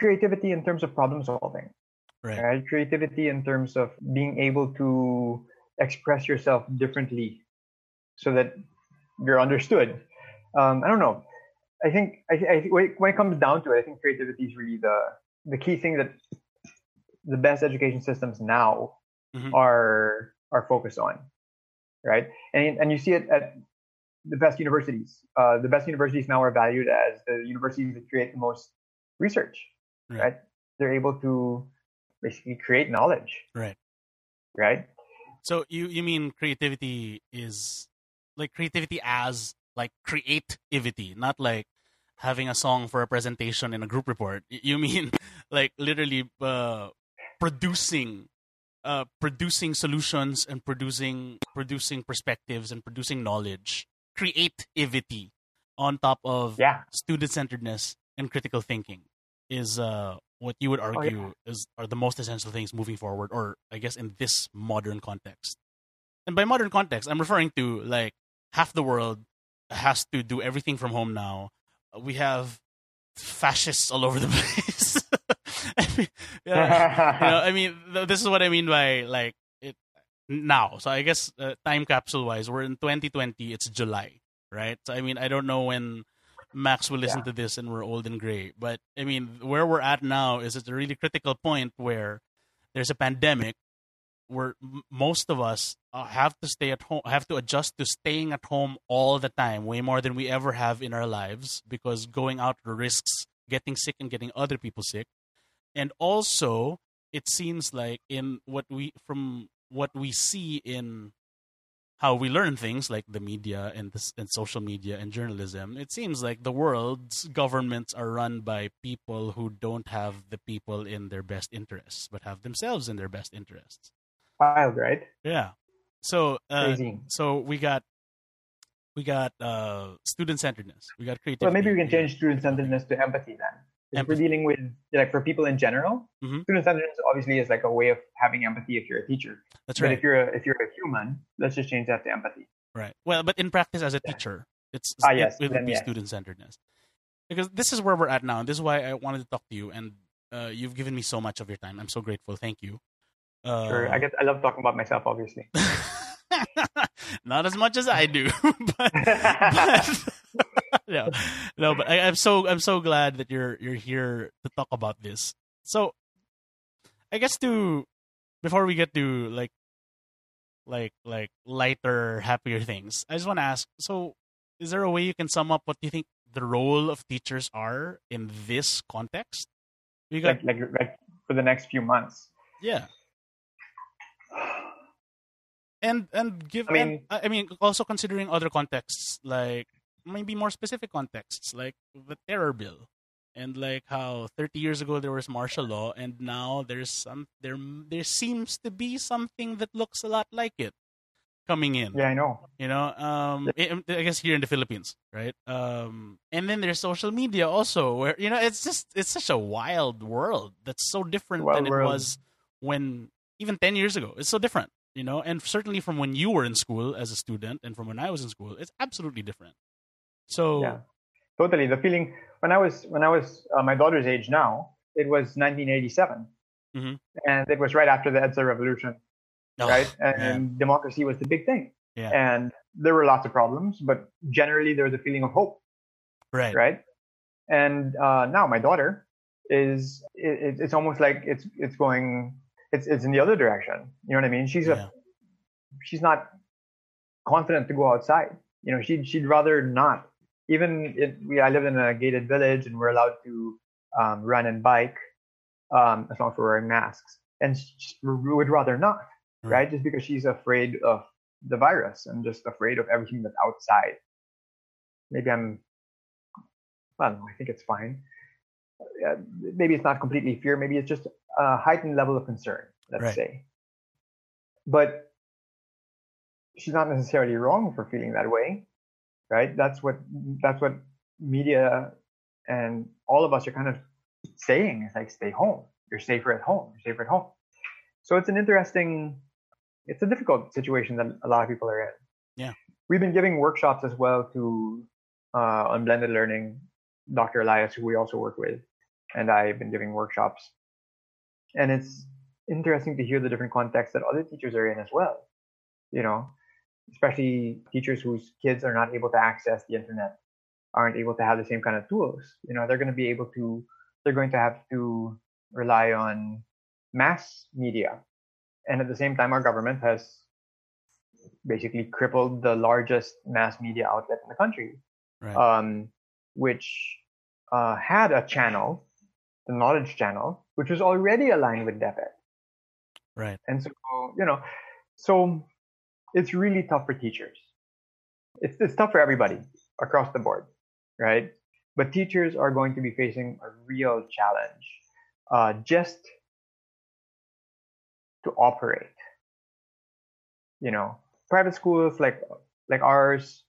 Creativity in terms of problem solving. Right. right. Creativity in terms of being able to express yourself differently so that you're understood. Um, I don't know. I think I, I, when it comes down to it, I think creativity is really the, the key thing that the best education systems now mm-hmm. are are focused on. Right, and and you see it at the best universities. Uh, the best universities now are valued as the universities that create the most research. Right, right? They're able to basically create knowledge. Right, right. So you, you mean creativity is like creativity as like creativity, not like having a song for a presentation in a group report. You mean like literally uh, producing. Uh, producing solutions and producing producing perspectives and producing knowledge, creativity on top of yeah. student-centeredness and critical thinking is uh, what you would argue oh, yeah. is are the most essential things moving forward, or I guess in this modern context. And by modern context, I'm referring to like half the world has to do everything from home now. We have fascists all over the place. I mean, yeah, you know, I mean th- this is what I mean by like it now. So I guess uh, time capsule wise, we're in twenty twenty. It's July, right? So I mean, I don't know when Max will listen yeah. to this and we're old and gray, but I mean, where we're at now is it's a really critical point where there's a pandemic where m- most of us uh, have to stay at home, have to adjust to staying at home all the time, way more than we ever have in our lives, because going out risks getting sick and getting other people sick. And also, it seems like in what we from what we see in how we learn things, like the media and the, and social media and journalism, it seems like the world's governments are run by people who don't have the people in their best interests, but have themselves in their best interests. Wild, right? Yeah. So, uh, so we got we got uh, student-centeredness. We got creativity. Well, maybe we can change student-centeredness to empathy then. If we're dealing with, like, for people in general, mm-hmm. student-centeredness obviously is like a way of having empathy if you're a teacher. That's right. But if you're a, if you're a human, let's just change that to empathy. Right. Well, but in practice as a teacher, It's ah, yes. it, it would be yeah. student-centeredness. Because this is where we're at now, and this is why I wanted to talk to you, and uh, you've given me so much of your time. I'm so grateful. Thank you. Uh, sure. I, get, I love talking about myself, obviously. Not as much as I do, but, but no, no. But I, I'm so I'm so glad that you're you're here to talk about this. So, I guess to before we get to like, like like lighter, happier things, I just want to ask. So, is there a way you can sum up what you think the role of teachers are in this context? We got like, like, like for the next few months. Yeah. And and give I mean, and, I mean also considering other contexts, like maybe more specific contexts, like the terror bill, and like how thirty years ago there was martial law, and now there's some there there seems to be something that looks a lot like it coming in. Yeah, I know. You know, um, it, I guess here in the Philippines, right? Um, and then there's social media also, where you know it's just it's such a wild world that's so different wild than world. It was when even ten years ago. It's so different. You know, and certainly from when you were in school as a student and from when I was in school, it's absolutely different. So, yeah, totally. The feeling when I was when I was uh, my daughter's age now, it was nineteen eighty-seven, mm-hmm. and it was right after the EDSA revolution, oh, right? And man. democracy was the big thing, yeah. and there were lots of problems, but generally there was a feeling of hope, right? Right. And uh, now my daughter is it, it's almost like it's it's going. It's it's in the other direction. You know what I mean? She's yeah. a she's not confident to go outside. You know, she'd she'd rather not. Even if we I live in a gated village and we're allowed to um, run and bike um, as long as we're wearing masks, and she would rather not, mm-hmm. right? Just because she's afraid of the virus and just afraid of everything that's outside. Maybe I'm. I don't know. I think it's fine. Uh, maybe it's not completely fear. Maybe it's just a heightened level of concern, let's right. say. But she's not necessarily wrong for feeling that way, right? That's what that's what media and all of us are kind of saying. It's like, stay home. You're safer at home. You're safer at home. So it's an interesting, it's a difficult situation that a lot of people are in. Yeah, we've been giving workshops as well to uh, on blended learning. Doctor Elias, who we also work with, and I've been giving workshops. And it's interesting to hear the different contexts that other teachers are in as well, you know, especially teachers whose kids are not able to access the internet, aren't able to have the same kind of tools. You know, they're going to be able to, they're going to have to rely on mass media. And at the same time, our government has basically crippled the largest mass media outlet in the country. Right. Um, which uh, had a channel, the knowledge channel, which was already aligned with DepEd. Right. And so, you know, so it's really tough for teachers. It's, it's tough for everybody across the board, right? But teachers are going to be facing a real challenge uh, just to operate. You know, private schools like like ours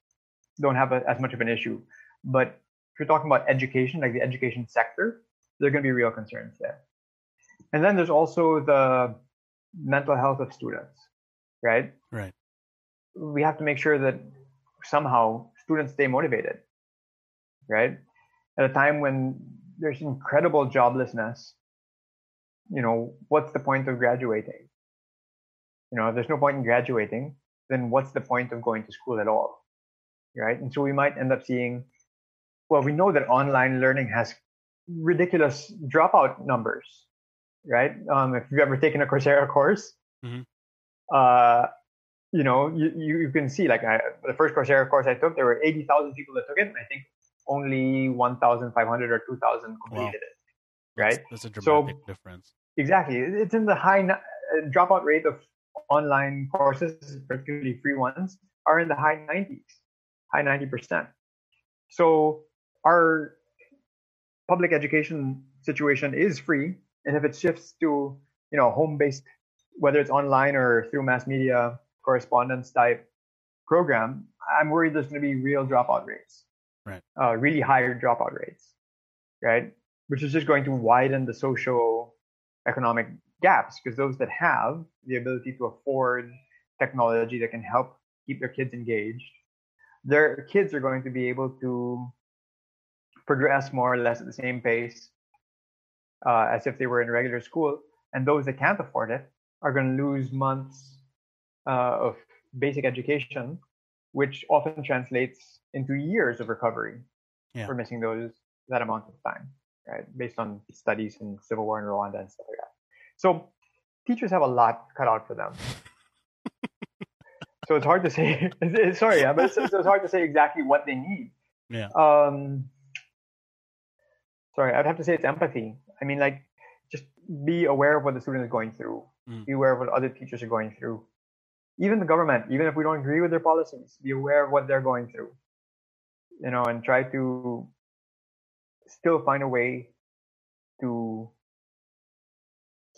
don't have a, as much of an issue, but if you're talking about education, like the education sector, there are going to be real concerns there. And then there's also the mental health of students, right? Right. We have to make sure that somehow students stay motivated, right? At a time when there's incredible joblessness, you know, what's the point of graduating? You know, if there's no point in graduating, then what's the point of going to school at all, right? And so we might end up seeing... Well, we know that online learning has ridiculous dropout numbers, right? Um, if you've ever taken a Coursera course, mm-hmm. uh, you know, you, you, you can see, like I, the first Coursera course I took, there were eighty thousand people that took it, and I think only fifteen hundred or two thousand completed wow. it, right? That's, that's a dramatic so, difference. Exactly. It's in the high uh, dropout rate of online courses, particularly free ones, are in the high nineties, high ninety percent. So, our public education situation is free, and if it shifts to, you know, home-based, whether it's online or through mass media correspondence type program, I'm worried there's going to be real dropout rates, right? Uh, really higher dropout rates, right? Which is just going to widen the socio-economic gaps, because those that have the ability to afford technology that can help keep their kids engaged their kids are going to be able to progress more or less at the same pace uh, as if they were in regular school. And those that can't afford it are going to lose months uh, of basic education, which often translates into years of recovery yeah. for missing those that amount of time, right? Based on studies in civil war in Rwanda and stuff like that. So teachers have a lot cut out for them. So it's hard to say. Sorry, but it's, it's hard to say exactly what they need. Yeah. Um, sorry, I'd have to say it's empathy. I mean, like, just be aware of what the student is going through. Mm. Be aware of what other teachers are going through. Even the government, even if we don't agree with their policies, be aware of what they're going through. You know, and try to still find a way to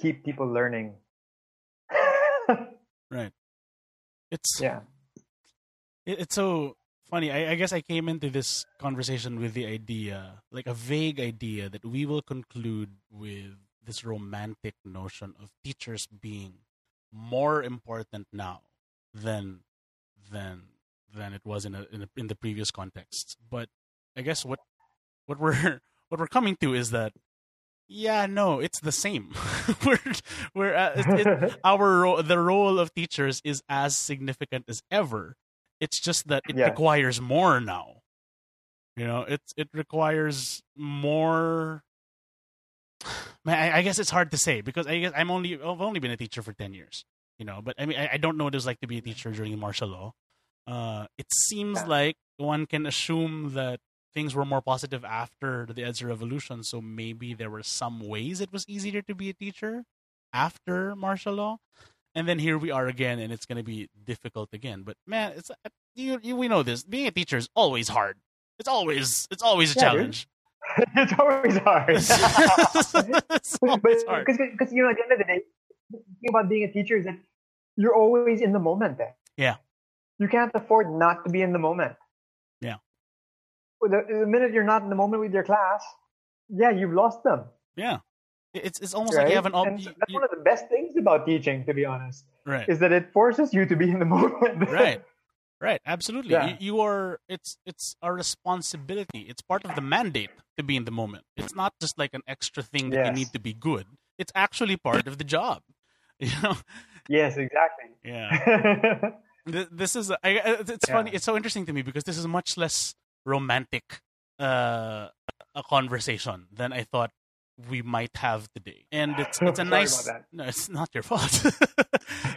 keep people learning. Right. It's yeah. It, it's so funny. I, I guess I came into this conversation with the idea, like a vague idea, that we will conclude with this romantic notion of teachers being more important now than than than it was in a, in, a, in the previous context. But I guess what what we're what we're coming to is that yeah, no, it's the same. we're we're uh, it, it, our ro- the role of teachers is as significant as ever. It's just that it yeah. requires more now. You know, it it requires more. I, I guess it's hard to say because I guess I'm only I've only been a teacher for ten years. You know, but I mean I, I don't know what it was like to be a teacher during martial law. Uh, it seems yeah. like one can assume that things were more positive after the EDSA revolution, so maybe there were some ways it was easier to be a teacher after martial law. And then here we are again, and it's going to be difficult again. But man, it's you, you, we know this. Being a teacher is always hard. It's always it's always a yeah, challenge. Dude. It's always hard. It's always hard. Because you know, at the end of the day, the thing about being a teacher is that you're always in the moment. Then. Yeah. You can't afford not to be in the moment. Yeah. The, the minute you're not in the moment with your class, yeah, you've lost them. Yeah, it's it's almost right? like you have an. Ob- and that's you, one of the best things about teaching, to be honest. Right. Is that it forces you to be in the moment. Right. Right. Absolutely. Yeah. You, you are. It's it's a responsibility. It's part of the mandate to be in the moment. It's not just like an extra thing that yes. you need to be good. It's actually part of the job. You know. Yes. Exactly. Yeah. This is. I, it's yeah. funny. It's so interesting to me because this is much less romantic uh, a conversation than I thought we might have today, and it's it's a nice. No, it's not your fault,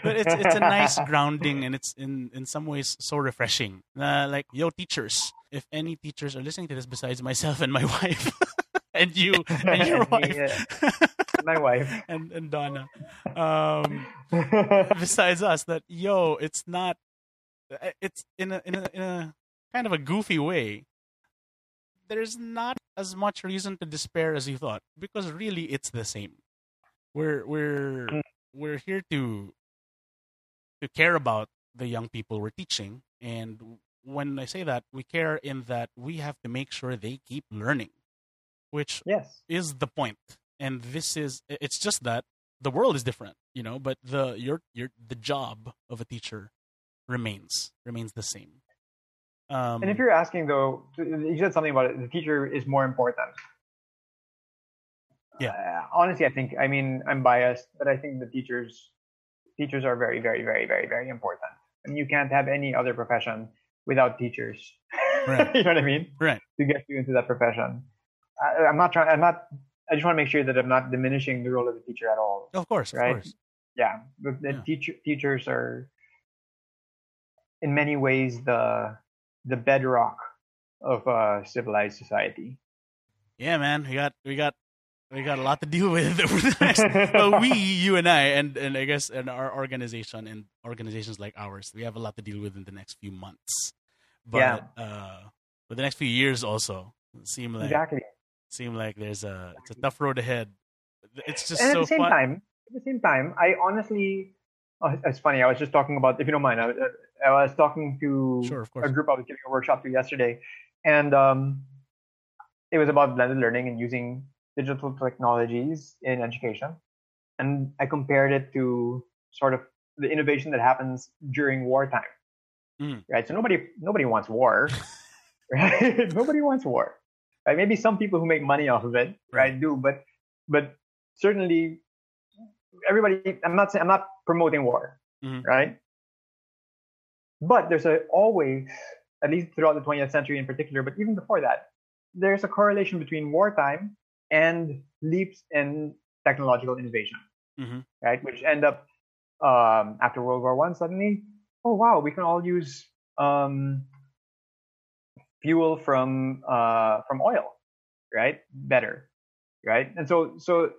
but it's it's a nice grounding, and it's in, in some ways so refreshing. Uh, like yo, teachers! If any teachers are listening to this, besides myself and my wife, and you and your wife, yeah. my wife, and and Donna, um, besides us, that yo, it's not. It's in a in a in a. kind of a goofy way, there's not as much reason to despair as you thought, because really it's the same. We're we're we're here to to care about the young people we're teaching, and when I say that, we care in that we have to make sure they keep learning, which yes. is the point. And this is it's just that the world is different, you know, but the your your the job of a teacher remains remains the same. Um, and if you're asking, though, you said something about it, the teacher is more important. Yeah. Uh, honestly, I think, I mean, I'm biased, but I think the teachers teachers are very, very, very, very, very important. And you can't have any other profession without teachers. Right. You know what I mean? Right. To get you into that profession. I, I'm not trying, I'm not, I just want to make sure that I'm not diminishing the role of the teacher at all. Of course, right? Of course. Yeah. The, the yeah. Teacher, teachers are, in many ways, the... the bedrock of uh, civilized society. Yeah, man, we got we got we got a lot to deal with over the next. Well, we, you, and I, and, and I guess, and our organization and organizations like ours, we have a lot to deal with in the next few months. But yeah. uh, but the next few years also seem like exactly seem like there's a it's a tough road ahead. It's just and so at the same fun. time, at the same time, I honestly. Oh, it's funny. I was just talking about, if you don't mind, I, I was talking to sure, a group I was giving a workshop to yesterday, and um, it was about blended learning and using digital technologies in education. And I compared it to sort of the innovation that happens during wartime, mm. right? So nobody nobody wants war, right? Nobody wants war. Right? Maybe some people who make money off of it, right, do, but but certainly everybody. I'm not saying, I'm not promoting war, mm. right? But there's a, always, at least throughout the twentieth century in particular, but even before that, there's a correlation between wartime and leaps in technological innovation, mm-hmm. right? Which end up um, after World War One suddenly, oh wow, we can all use um, fuel from uh, from oil, right? Better, right? And so so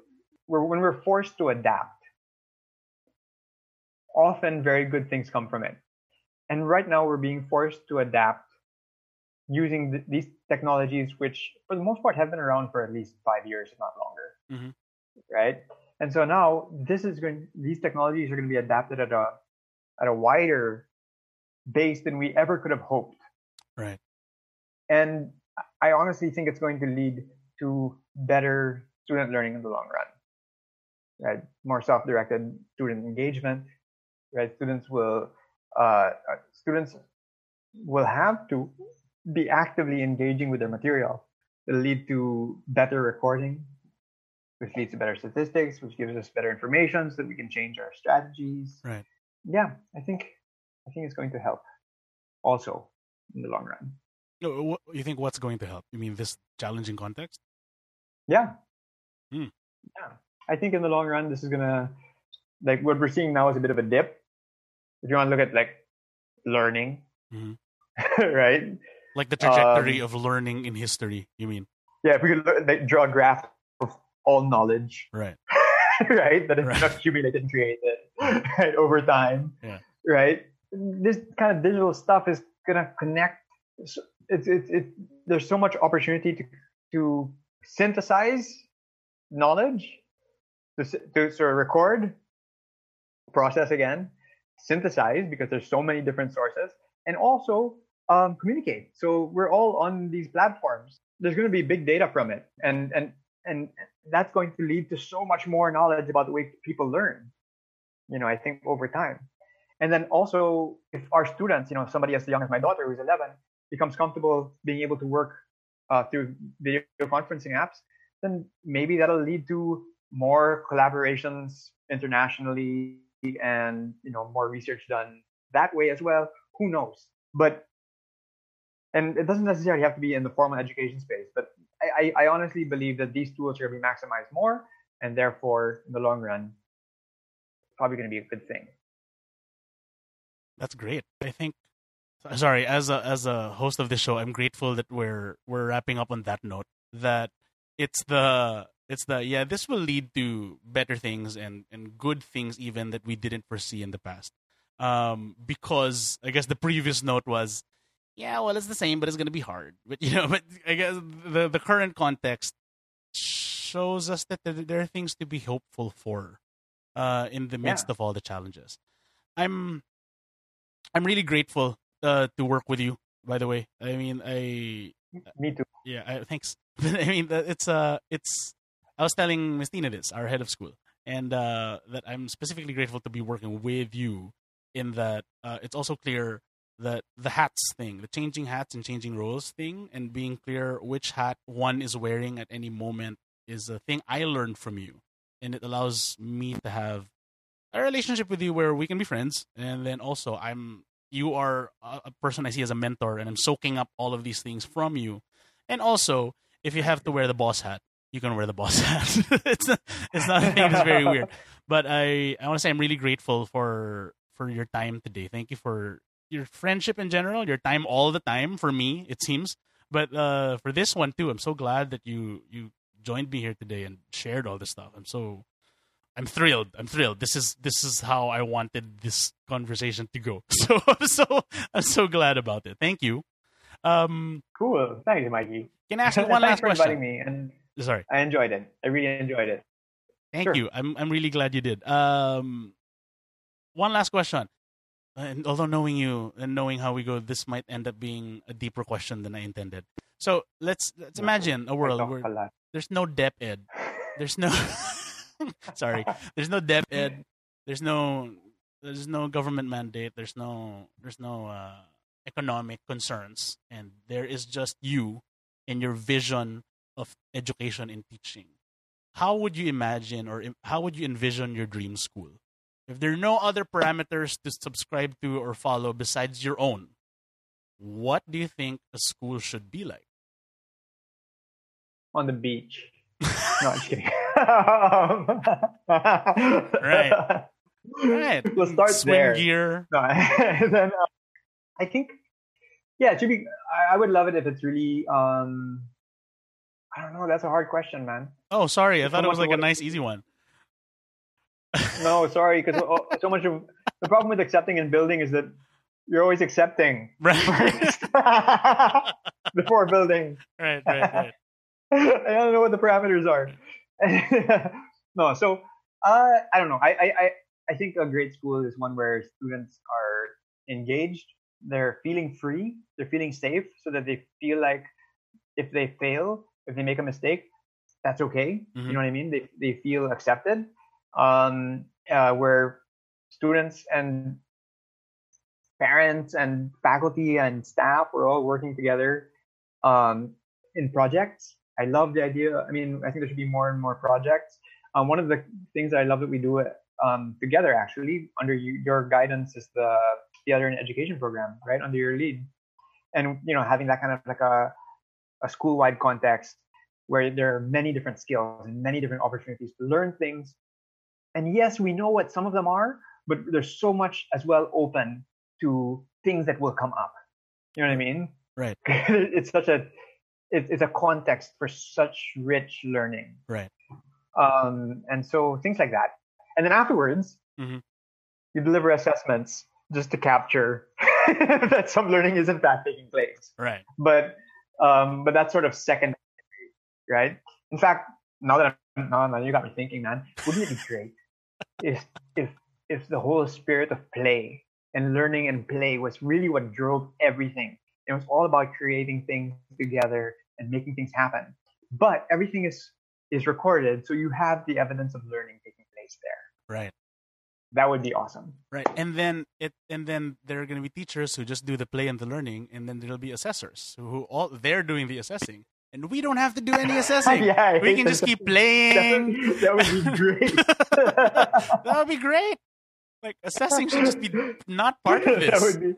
we're, when we're forced to adapt, often very good things come from it. And right now we're being forced to adapt using th- these technologies, which for the most part have been around for at least five years, if not longer, mm-hmm. right? And so now this is going, these technologies are going to be adapted at a at a wider base than we ever could have hoped, right? And I honestly think it's going to lead to better student learning in the long run, right? More self-directed student engagement, right? Students will. Uh, students will have to be actively engaging with their material. It'll lead to better recording, which leads to better statistics, which gives us better information so that we can change our strategies. Right. Yeah, I think I think it's going to help also in the long run. No, you think what's going to help? You mean this challenging context? Yeah. Mm. Yeah. I think in the long run, this is going to, like what we're seeing now is a bit of a dip. If you want to look at like learning, mm-hmm. right? Like the trajectory um, of learning in history, you mean? Yeah, if we could look, like, draw a graph of all knowledge, right? right, that is right. not accumulated and created right, over time, yeah. right? This kind of digital stuff is gonna connect. It's it's it. There's so much opportunity to to synthesize knowledge, to to sort of record, process again. Synthesize because there's so many different sources, and also um, communicate. So we're all on these platforms. There's going to be big data from it, and and and that's going to lead to so much more knowledge about the way people learn. You know, I think over time, and then also if our students, you know, somebody as young as my daughter who's eleven becomes comfortable being able to work uh, through video conferencing apps, then maybe that'll lead to more collaborations internationally. And you know, more research done that way as well. Who knows? But and it doesn't necessarily have to be in the formal education space. But I, I, I honestly believe that these tools are going to be maximized more, and therefore, in the long run, probably going to be a good thing. That's great. I think. Sorry, as a as a host of this show, I'm grateful that we're we're wrapping up on that note. That it's the. It's the, yeah, this will lead to better things and, and good things even that we didn't foresee in the past. Um, because I guess the previous note was, yeah, well, it's the same, but it's going to be hard. But, you know, but I guess the, the current context shows us that there are things to be hopeful for uh, in the midst yeah. of all the challenges. I'm I'm really grateful uh, to work with you, by the way. I mean, I... Me too. Yeah, I, thanks. I mean, it's uh, it's... I was telling Mistina this, our head of school, and uh, that I'm specifically grateful to be working with you in that uh, it's also clear that the hats thing, the changing hats and changing roles thing, and being clear which hat one is wearing at any moment is a thing I learned from you. And it allows me to have a relationship with you where we can be friends. And then also I'm you are a person I see as a mentor, and I'm soaking up all of these things from you. And also, if you have to wear the boss hat, you can wear the boss hat. it's not, it's not a thing that's very weird. But I, I want to say I'm really grateful for for your time today. Thank you for your friendship in general, your time all the time for me, it seems. But uh, for this one too, I'm so glad that you you joined me here today and shared all this stuff. I'm so I'm thrilled. I'm thrilled. This is this is how I wanted this conversation to go. So I'm so I'm so glad about it. Thank you. Um, cool. Thank you, Mikey. Can I ask you one last question? Thanks for inviting me. And- Sorry. I enjoyed it. I really enjoyed it. Thank sure. you. I'm I'm really glad you did. Um, one last question. And although knowing you and knowing how we go, this might end up being a deeper question than I intended. So let's let's imagine a world where a there's no DepEd. There's no sorry. There's no DepEd. There's no there's no government mandate. There's no there's no uh, economic concerns, and there is just you and your vision of education and teaching. How would you imagine, or how would you envision your dream school? If there are no other parameters to subscribe to or follow besides your own, what do you think a school should be like? On the beach. No, I'm kidding. Right. Right. We'll start Swim there. Gear. No, and then, uh, I think, yeah, it should be, I, I would love it if it's really, um, I don't know. That's a hard question, man. Oh, sorry. I thought so it was like a nice, easy one. No, sorry. Because so much of the problem with accepting and building is that you're always accepting. Right. Before building. Right, right, right. I don't know what the parameters are. No, so uh, I don't know. I, I, I think a great school is one where students are engaged. They're feeling free. They're feeling safe, so that they feel like if they fail, if they make a mistake, that's okay. Mm-hmm. You know what I mean? They they feel accepted. Um, uh, where students and parents and faculty and staff are all working together um, in projects. I love the idea. I mean, I think there should be more and more projects. Um, one of the things that I love that we do um, together, actually, under you, your guidance, is the theater and education program, right? Under your lead, and you know, having that kind of like a a school-wide context where there are many different skills and many different opportunities to learn things. And yes, we know what some of them are, but there's so much as well open to things that will come up. You know what I mean? Right. It's such a, it's, it's a context for such rich learning. Right. Um, and so things like that. And then afterwards, mm-hmm. you deliver assessments just to capture that some learning is in fact taking place. Right. But Um, but that's sort of secondary, right? In fact, now that I'm, now, now you got me thinking, man, wouldn't it be great if if if the whole spirit of play and learning and play was really what drove everything? It was all about creating things together and making things happen. But everything is is recorded, so you have the evidence of learning taking place there. Right. That would be awesome. Right. And then it and then there are going to be teachers who just do the play and the learning, and then there'll be assessors who, who all they're doing the assessing, and we don't have to do any assessing. Yeah, we can just keep playing. That would be great. That would be great. Like, assessing should just be not part of this. That would be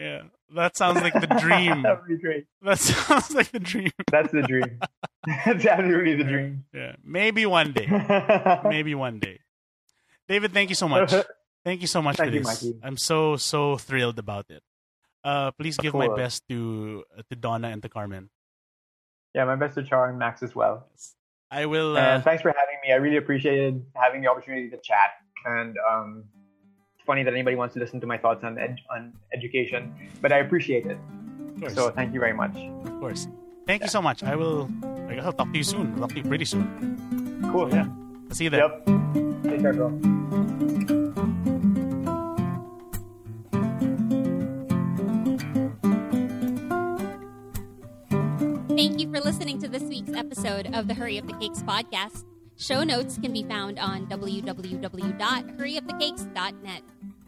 Yeah. That sounds like the dream. That would be great. That sounds like the dream. That's the dream. That's absolutely the dream. Yeah. Maybe one day. Maybe one day. David, thank you so much. Thank you so much thank for you, this. Mikey. I'm so, so thrilled about it. Uh, please give cool. my best to to Donna and to Carmen. Yeah, my best to Char and Max as well. I will. Uh... And thanks for having me. I really appreciated having the opportunity to chat. And um, it's funny that anybody wants to listen to my thoughts on ed- on education, but I appreciate it. So thank you very much. Of course. Thank yeah. you so much. I will. I'll talk to you soon. I'll talk to you pretty soon. Cool. So, yeah. I'll see you there. Yep. Take care, girl. Thank you for listening to this week's episode of the Hurry Up the Cakes podcast. Show notes can be found on w w w dot hurry up the cakes dot net.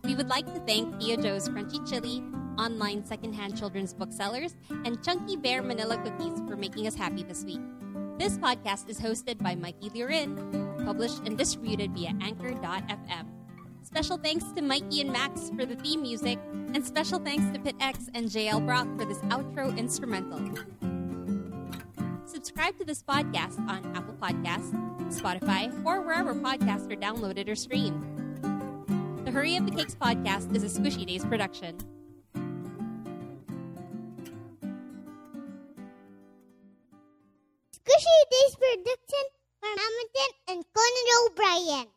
We would like to thank Tio Joe's Crunchy Chili, online secondhand children's booksellers, and Chunky Bear Manila Cookies for making us happy this week. This podcast is hosted by Mikey Llorin, published and distributed via Anchor dot f m. Special thanks to Mikey and Max for the theme music, and special thanks to Pitx and J L Brock for this outro instrumental. Subscribe to this podcast on Apple Podcasts, Spotify, or wherever podcasts are downloaded or streamed. The Hurry Up the Cakes podcast is a Squishy Days production. Squishy Days production for Hamilton and Conan O'Brien.